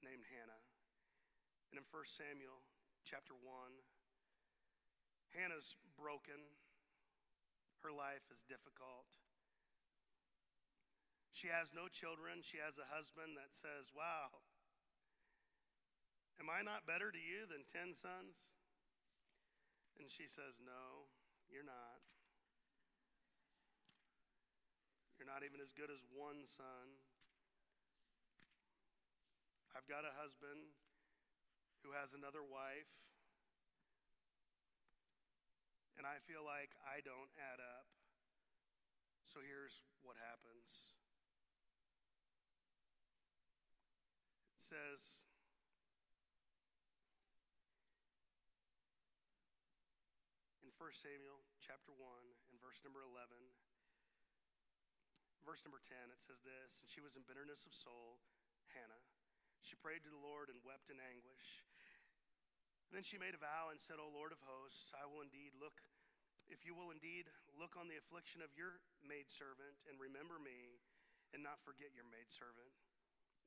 named Hannah. And in First Samuel chapter one, Hannah's broken. Her life is difficult. She has no children. She has a husband that says, wow, am I not better to you than ten sons? And she says, no, you're not. You're not even as good as one son. I've got a husband who has another wife, and I feel like I don't add up. So here's what happens. It says, in First Samuel chapter one, in verse number eleven, verse number ten, it says this, and she was in bitterness of soul, Hannah. She prayed to the Lord and wept in anguish. And then she made a vow and said, O Lord of hosts, I will indeed look, if you will indeed look on the affliction of your maidservant and remember me and not forget your maidservant,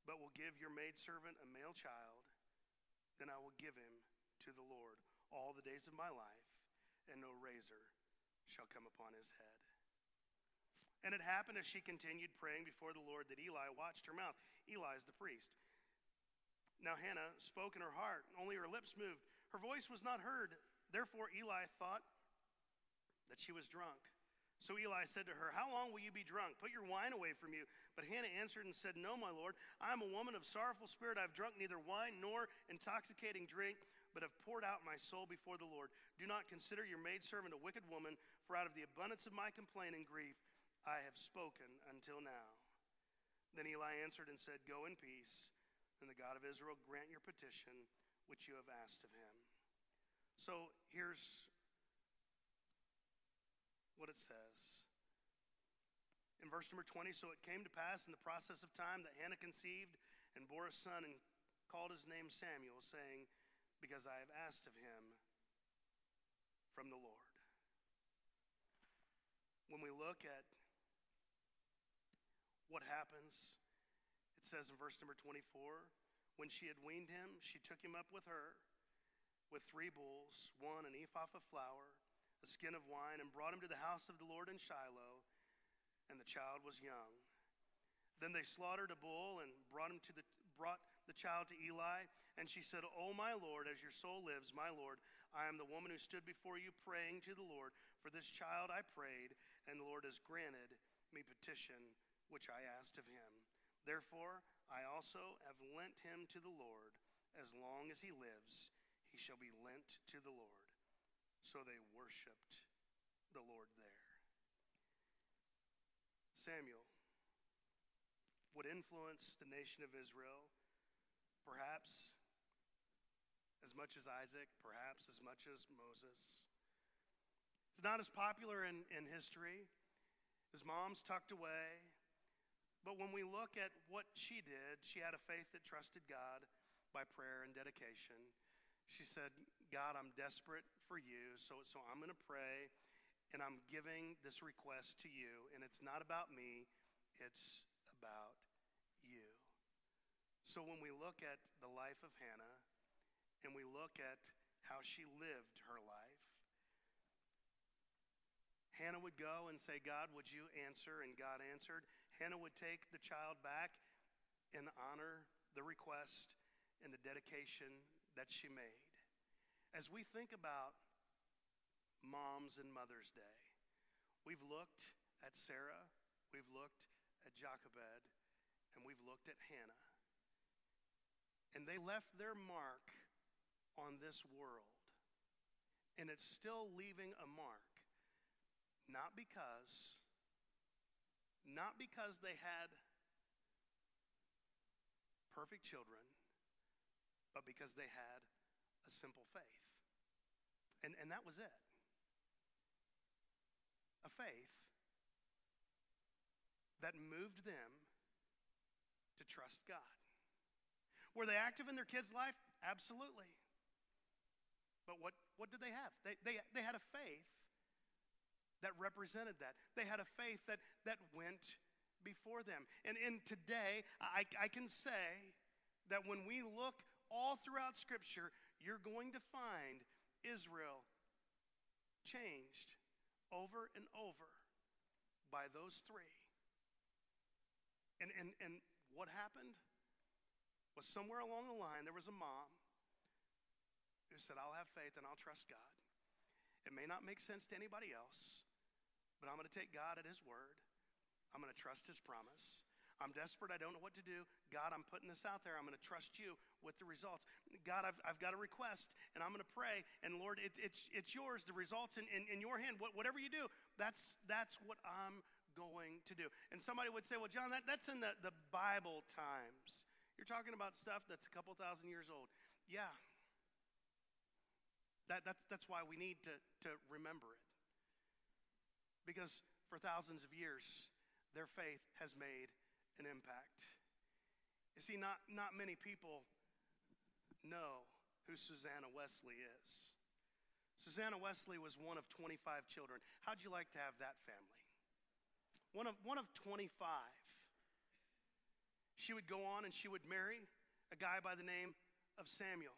but will give your maidservant a male child, then I will give him to the Lord all the days of my life, and no razor shall come upon his head. And it happened as she continued praying before the Lord that Eli watched her mouth. Eli is the priest. Now Hannah spoke in her heart, only her lips moved. Her voice was not heard. Therefore Eli thought that she was drunk. So Eli said to her, how long will you be drunk? Put your wine away from you. But Hannah answered and said, no, my Lord, I am a woman of sorrowful spirit. I have drunk neither wine nor intoxicating drink, but have poured out my soul before the Lord. Do not consider your maidservant a wicked woman, for out of the abundance of my complaint and grief I have spoken until now. Then Eli answered and said, go in peace, and the God of Israel grant your petition, which you have asked of him. So here's what it says. In verse number twenty, so it came to pass in the process of time that Hannah conceived and bore a son and called his name Samuel, saying, because I have asked of him from the Lord. When we look at what happens, it says in verse number twenty-four, when she had weaned him, she took him up with her with three bulls, one an ephah of flour, a skin of wine, and brought him to the house of the Lord in Shiloh, and the child was young. Then they slaughtered a bull and brought him to the brought the child to Eli, and she said, O my Lord, as your soul lives, my Lord, I am the woman who stood before you praying to the Lord. For this child I prayed, and the Lord has granted me petition which I asked of him. Therefore, I also have lent him to the Lord. As long as he lives, he shall be lent to the Lord. So they worshiped the Lord there. Samuel would influence the nation of Israel, perhaps as much as Isaac, perhaps as much as Moses. He's not as popular in, in history. His mom's tucked away. But when we look at what she did, she had a faith that trusted God by prayer and dedication. She said, God, I'm desperate for you, so, so I'm going to pray, and I'm giving this request to you, and it's not about me, it's about you. So when we look at the life of Hannah, and we look at how she lived her life, Hannah would go and say, God, would you answer? And God answered. Hannah would take the child back and honor the request and the dedication that she made. As we think about moms and Mother's Day, we've looked at Sarah, we've looked at Jochebed, and we've looked at Hannah. And they left their mark on this world. And it's still leaving a mark, not because, not because they had perfect children, but because they had a simple faith. And, and that was it. A faith that moved them to trust God. Were they active in their kids' life? Absolutely. But what, what did they have? They, they, they had a faith that represented that. They had a faith that, that went before them. And, and today, I, I can say that when we look all throughout Scripture, you're going to find Israel changed over and over by those three. And, and, and what happened was somewhere along the line, there was a mom who said, I'll have faith and I'll trust God. It may not make sense to anybody else, but I'm going to take God at his word. I'm going to trust his promise. I'm desperate. I don't know what to do. God, I'm putting this out there. I'm going to trust you with the results. God, I've, I've got a request, and I'm going to pray. And Lord, it, it's it's yours. The results in, in, in your hand. What, whatever you do, that's that's what I'm going to do. And somebody would say, well, John, that, that's in the, the Bible times. You're talking about stuff that's a couple thousand years old. Yeah. That, that's, that's why we need to, to remember it. Because for thousands of years, their faith has made an impact. You see, not, not many people know who Susanna Wesley is. Susanna Wesley was one of twenty-five children. How'd you like to have that family? One of, one of twenty-five. She would go on and she would marry a guy by the name of Samuel.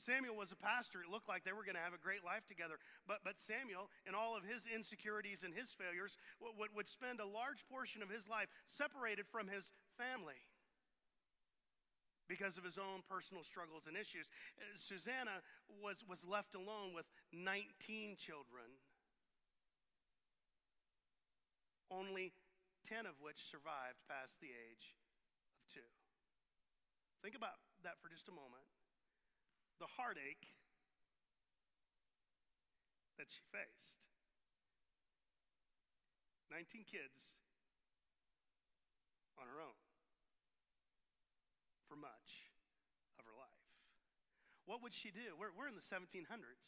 Samuel was a pastor. It looked like they were going to have a great life together. But but Samuel, in all of his insecurities and his failures, would, would spend a large portion of his life separated from his family because of his own personal struggles and issues. Susanna was, was left alone with nineteen children, only ten of which survived past the age of two. Think about that for just a moment. The heartache that she faced. nineteen kids on her own for much of her life. What would she do? We're, we're in the seventeen hundreds.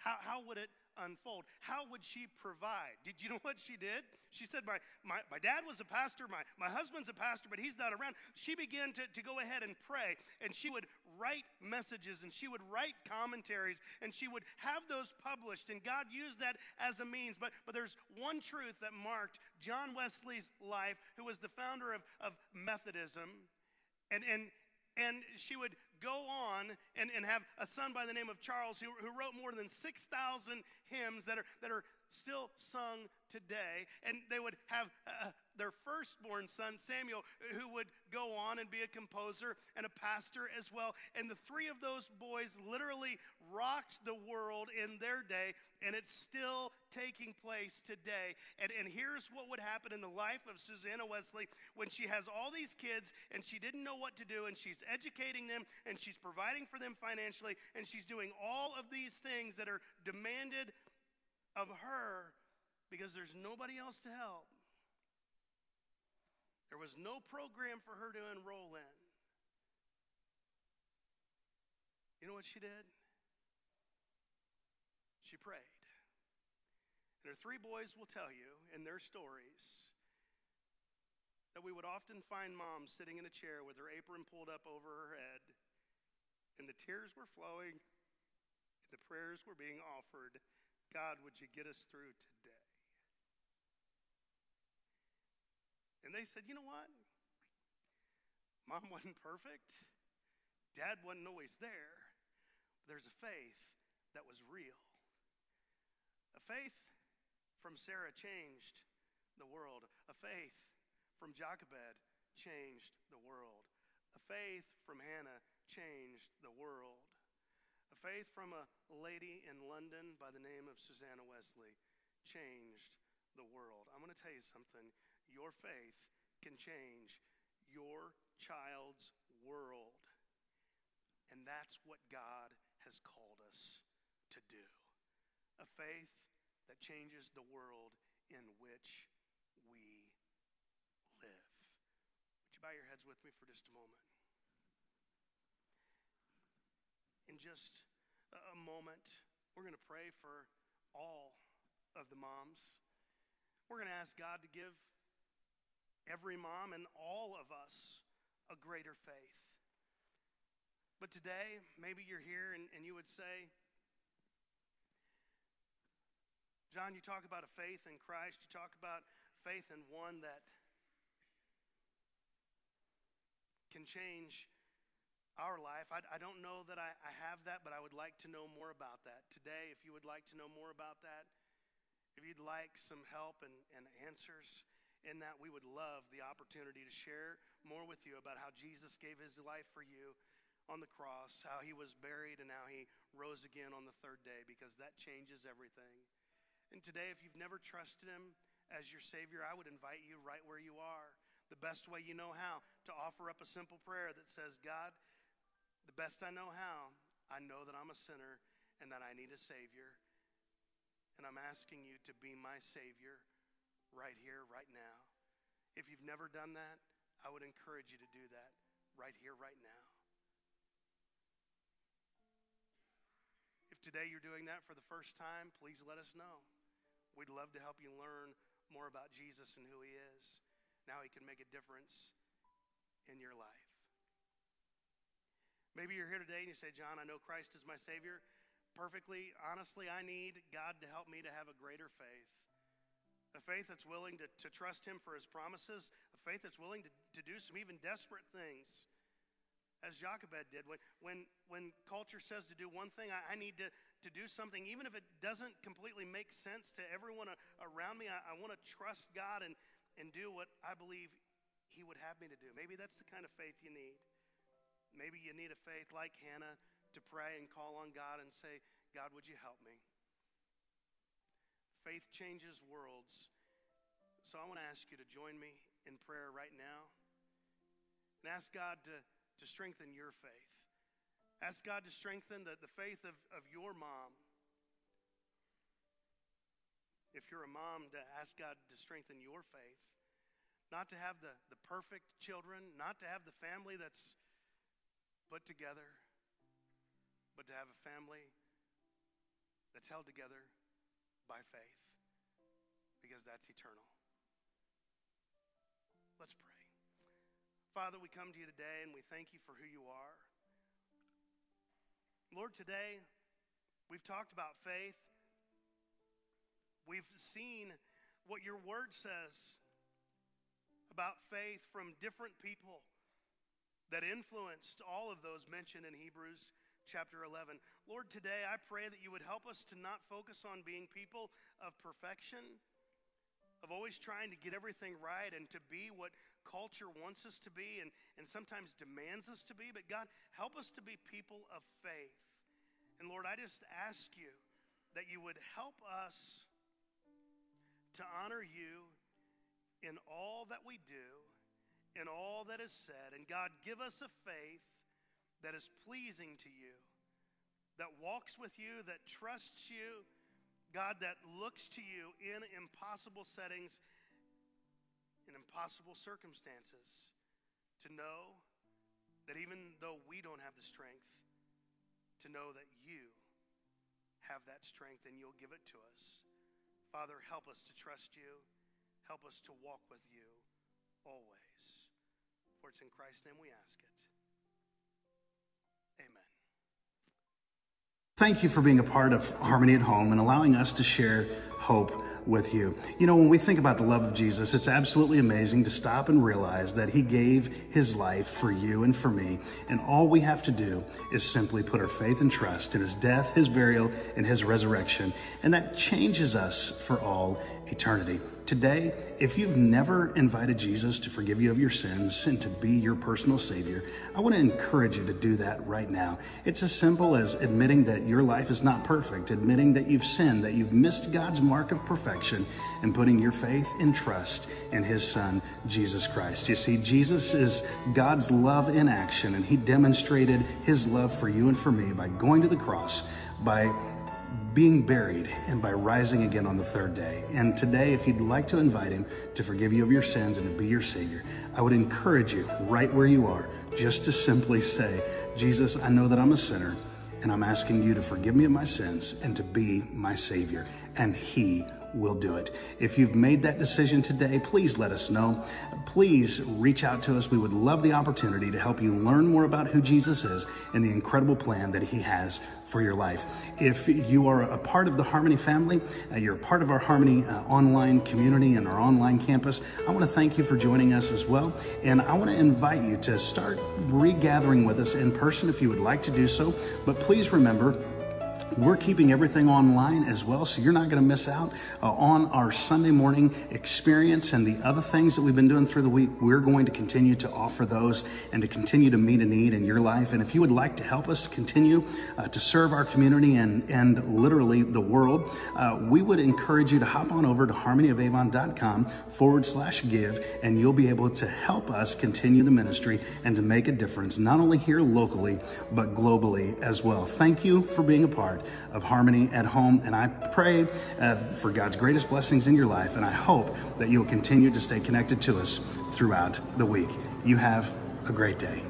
How, how would it unfold? How would she provide? Did you know what she did? She said, my, my, my dad was a pastor, my, my husband's a pastor, but he's not around. She began to, to go ahead and pray, and she would write messages, and she would write commentaries, and she would have those published, and God used that as a means. But, but there's one truth that marked John Wesley's life, who was the founder of, of Methodism, and and. And she would go on and, and have a son by the name of Charles who, who wrote more than six thousand hymns that are, that are still sung today. And they would have uh, their firstborn son, Samuel, who would go on and be a composer and a pastor as well. And the three of those boys literally rocked the world in their day, and it's still taking place today. And, and here's what would happen in the life of Susanna Wesley when she has all these kids and she didn't know what to do, and she's educating them, and she's providing for them financially, and she's doing all of these things that are demanded of her because there's nobody else to help. There was no program for her to enroll in. You know what she did? She prayed. And her three boys will tell you in their stories that we would often find mom sitting in a chair with her apron pulled up over her head, and the tears were flowing, and the prayers were being offered, God, would you get us through today? And they said, you know what? Mom wasn't perfect. Dad wasn't always there. But there's a faith that was real. A faith from Sarah changed the world. A faith from Jochebed changed the world. A faith from Hannah changed the world. A faith from a lady in London by the name of Susanna Wesley changed the world. I'm going to tell you something. Your faith can change your child's world. And that's what God has called us to do. A faith that changes the world in which we live. Would you bow your heads with me for just a moment? In just a moment, we're going to pray for all of the moms. We're going to ask God to give every mom and all of us a greater faith. But today, maybe you're here and, and you would say, John, you talk about a faith in Christ. You talk about faith in one that can change our life. I, I don't know that I, I have that, but I would like to know more about that. Today, if you would like to know more about that, if you'd like some help and, and answers in that, we would love the opportunity to share more with you about how Jesus gave his life for you on the cross, how he was buried, and how he rose again on the third day, because that changes everything. And today, if you've never trusted him as your Savior, I would invite you right where you are, the best way you know how, to offer up a simple prayer that says, God, the best I know how, I know that I'm a sinner and that I need a Savior, and I'm asking you to be my Savior right here, right now. If you've never done that, I would encourage you to do that right here, right now. If today you're doing that for the first time, please let us know. We'd love to help you learn more about Jesus and who he is, and how he can make a difference in your life. Maybe you're here today and you say, John, I know Christ is my Savior. Perfectly, honestly, I need God to help me to have a greater faith, a faith that's willing to, to trust him for his promises, a faith that's willing to, to do some even desperate things, as Jochebed did. When when when culture says to do one thing, I, I need to, to do something. Even if it doesn't completely make sense to everyone a, around me, I, I want to trust God and, and do what I believe he would have me to do. Maybe that's the kind of faith you need. Maybe you need a faith like Hannah to pray and call on God and say, God, would you help me? Faith changes worlds. So I want to ask you to join me in prayer right now and ask God to to strengthen your faith. Ask God to strengthen the, the faith of, of your mom. If you're a mom, to ask God to strengthen your faith. Not to have the, the perfect children, not to have the family that's put together, but to have a family that's held together by faith, because that's eternal. Let's pray. Father, we come to you today and we thank you for who you are. Lord, today we've talked about faith. We've seen what your word says about faith from different people that influenced all of those mentioned in Hebrews chapter eleven. Lord, today I pray that you would help us to not focus on being people of perfection, of always trying to get everything right and to be what culture wants us to be and, and sometimes demands us to be. But God, help us to be people of faith. And Lord, I just ask you that you would help us to honor you in all that we do, in all that is said. And God, give us a faith that is pleasing to you, that walks with you, that trusts you, God, that looks to you in impossible settings, in impossible circumstances, to know that even though we don't have the strength, to know that you have that strength and you'll give it to us. Father, help us to trust you. Help us to walk with you always. For it's in Christ's name we ask it. Amen. Thank you for being a part of Harmony at Home and allowing us to share hope with you. You know, when we think about the love of Jesus, it's absolutely amazing to stop and realize that he gave his life for you and for me. And all we have to do is simply put our faith and trust in his death, his burial, and his resurrection. And that changes us for all eternity. Today, if you've never invited Jesus to forgive you of your sins and to be your personal Savior, I want to encourage you to do that right now. It's as simple as admitting that your life is not perfect, admitting that you've sinned, that you've missed God's mark of perfection, and putting your faith and trust in his Son, Jesus Christ. You see, Jesus is God's love in action, and he demonstrated his love for you and for me by going to the cross, by being buried, and by rising again on the third day. And today, if you'd like to invite him to forgive you of your sins and to be your Savior, I would encourage you right where you are just to simply say, Jesus, I know that I'm a sinner, and I'm asking you to forgive me of my sins and to be my Savior. And he will do it. If you've made that decision today, please let us know. Please reach out to us. We would love the opportunity to help you learn more about who Jesus is and the incredible plan that he has for your life. If you are a part of the Harmony family, uh, you're a part of our Harmony uh, online community and our online campus, I want to thank you for joining us as well. And I want to invite you to start regathering with us in person if you would like to do so. But please remember, we're keeping everything online as well, so you're not going to miss out uh, on our Sunday morning experience and the other things that we've been doing through the week. We're going to continue to offer those and to continue to meet a need in your life. And if you would like to help us continue uh, to serve our community and, and literally the world, uh, we would encourage you to hop on over to harmonyofavon.com forward slash give, and you'll be able to help us continue the ministry and to make a difference, not only here locally, but globally as well. Thank you for being a part of Harmony at Home, and I pray uh, for God's greatest blessings in your life, and I hope that you'll continue to stay connected to us throughout the week. You have a great day.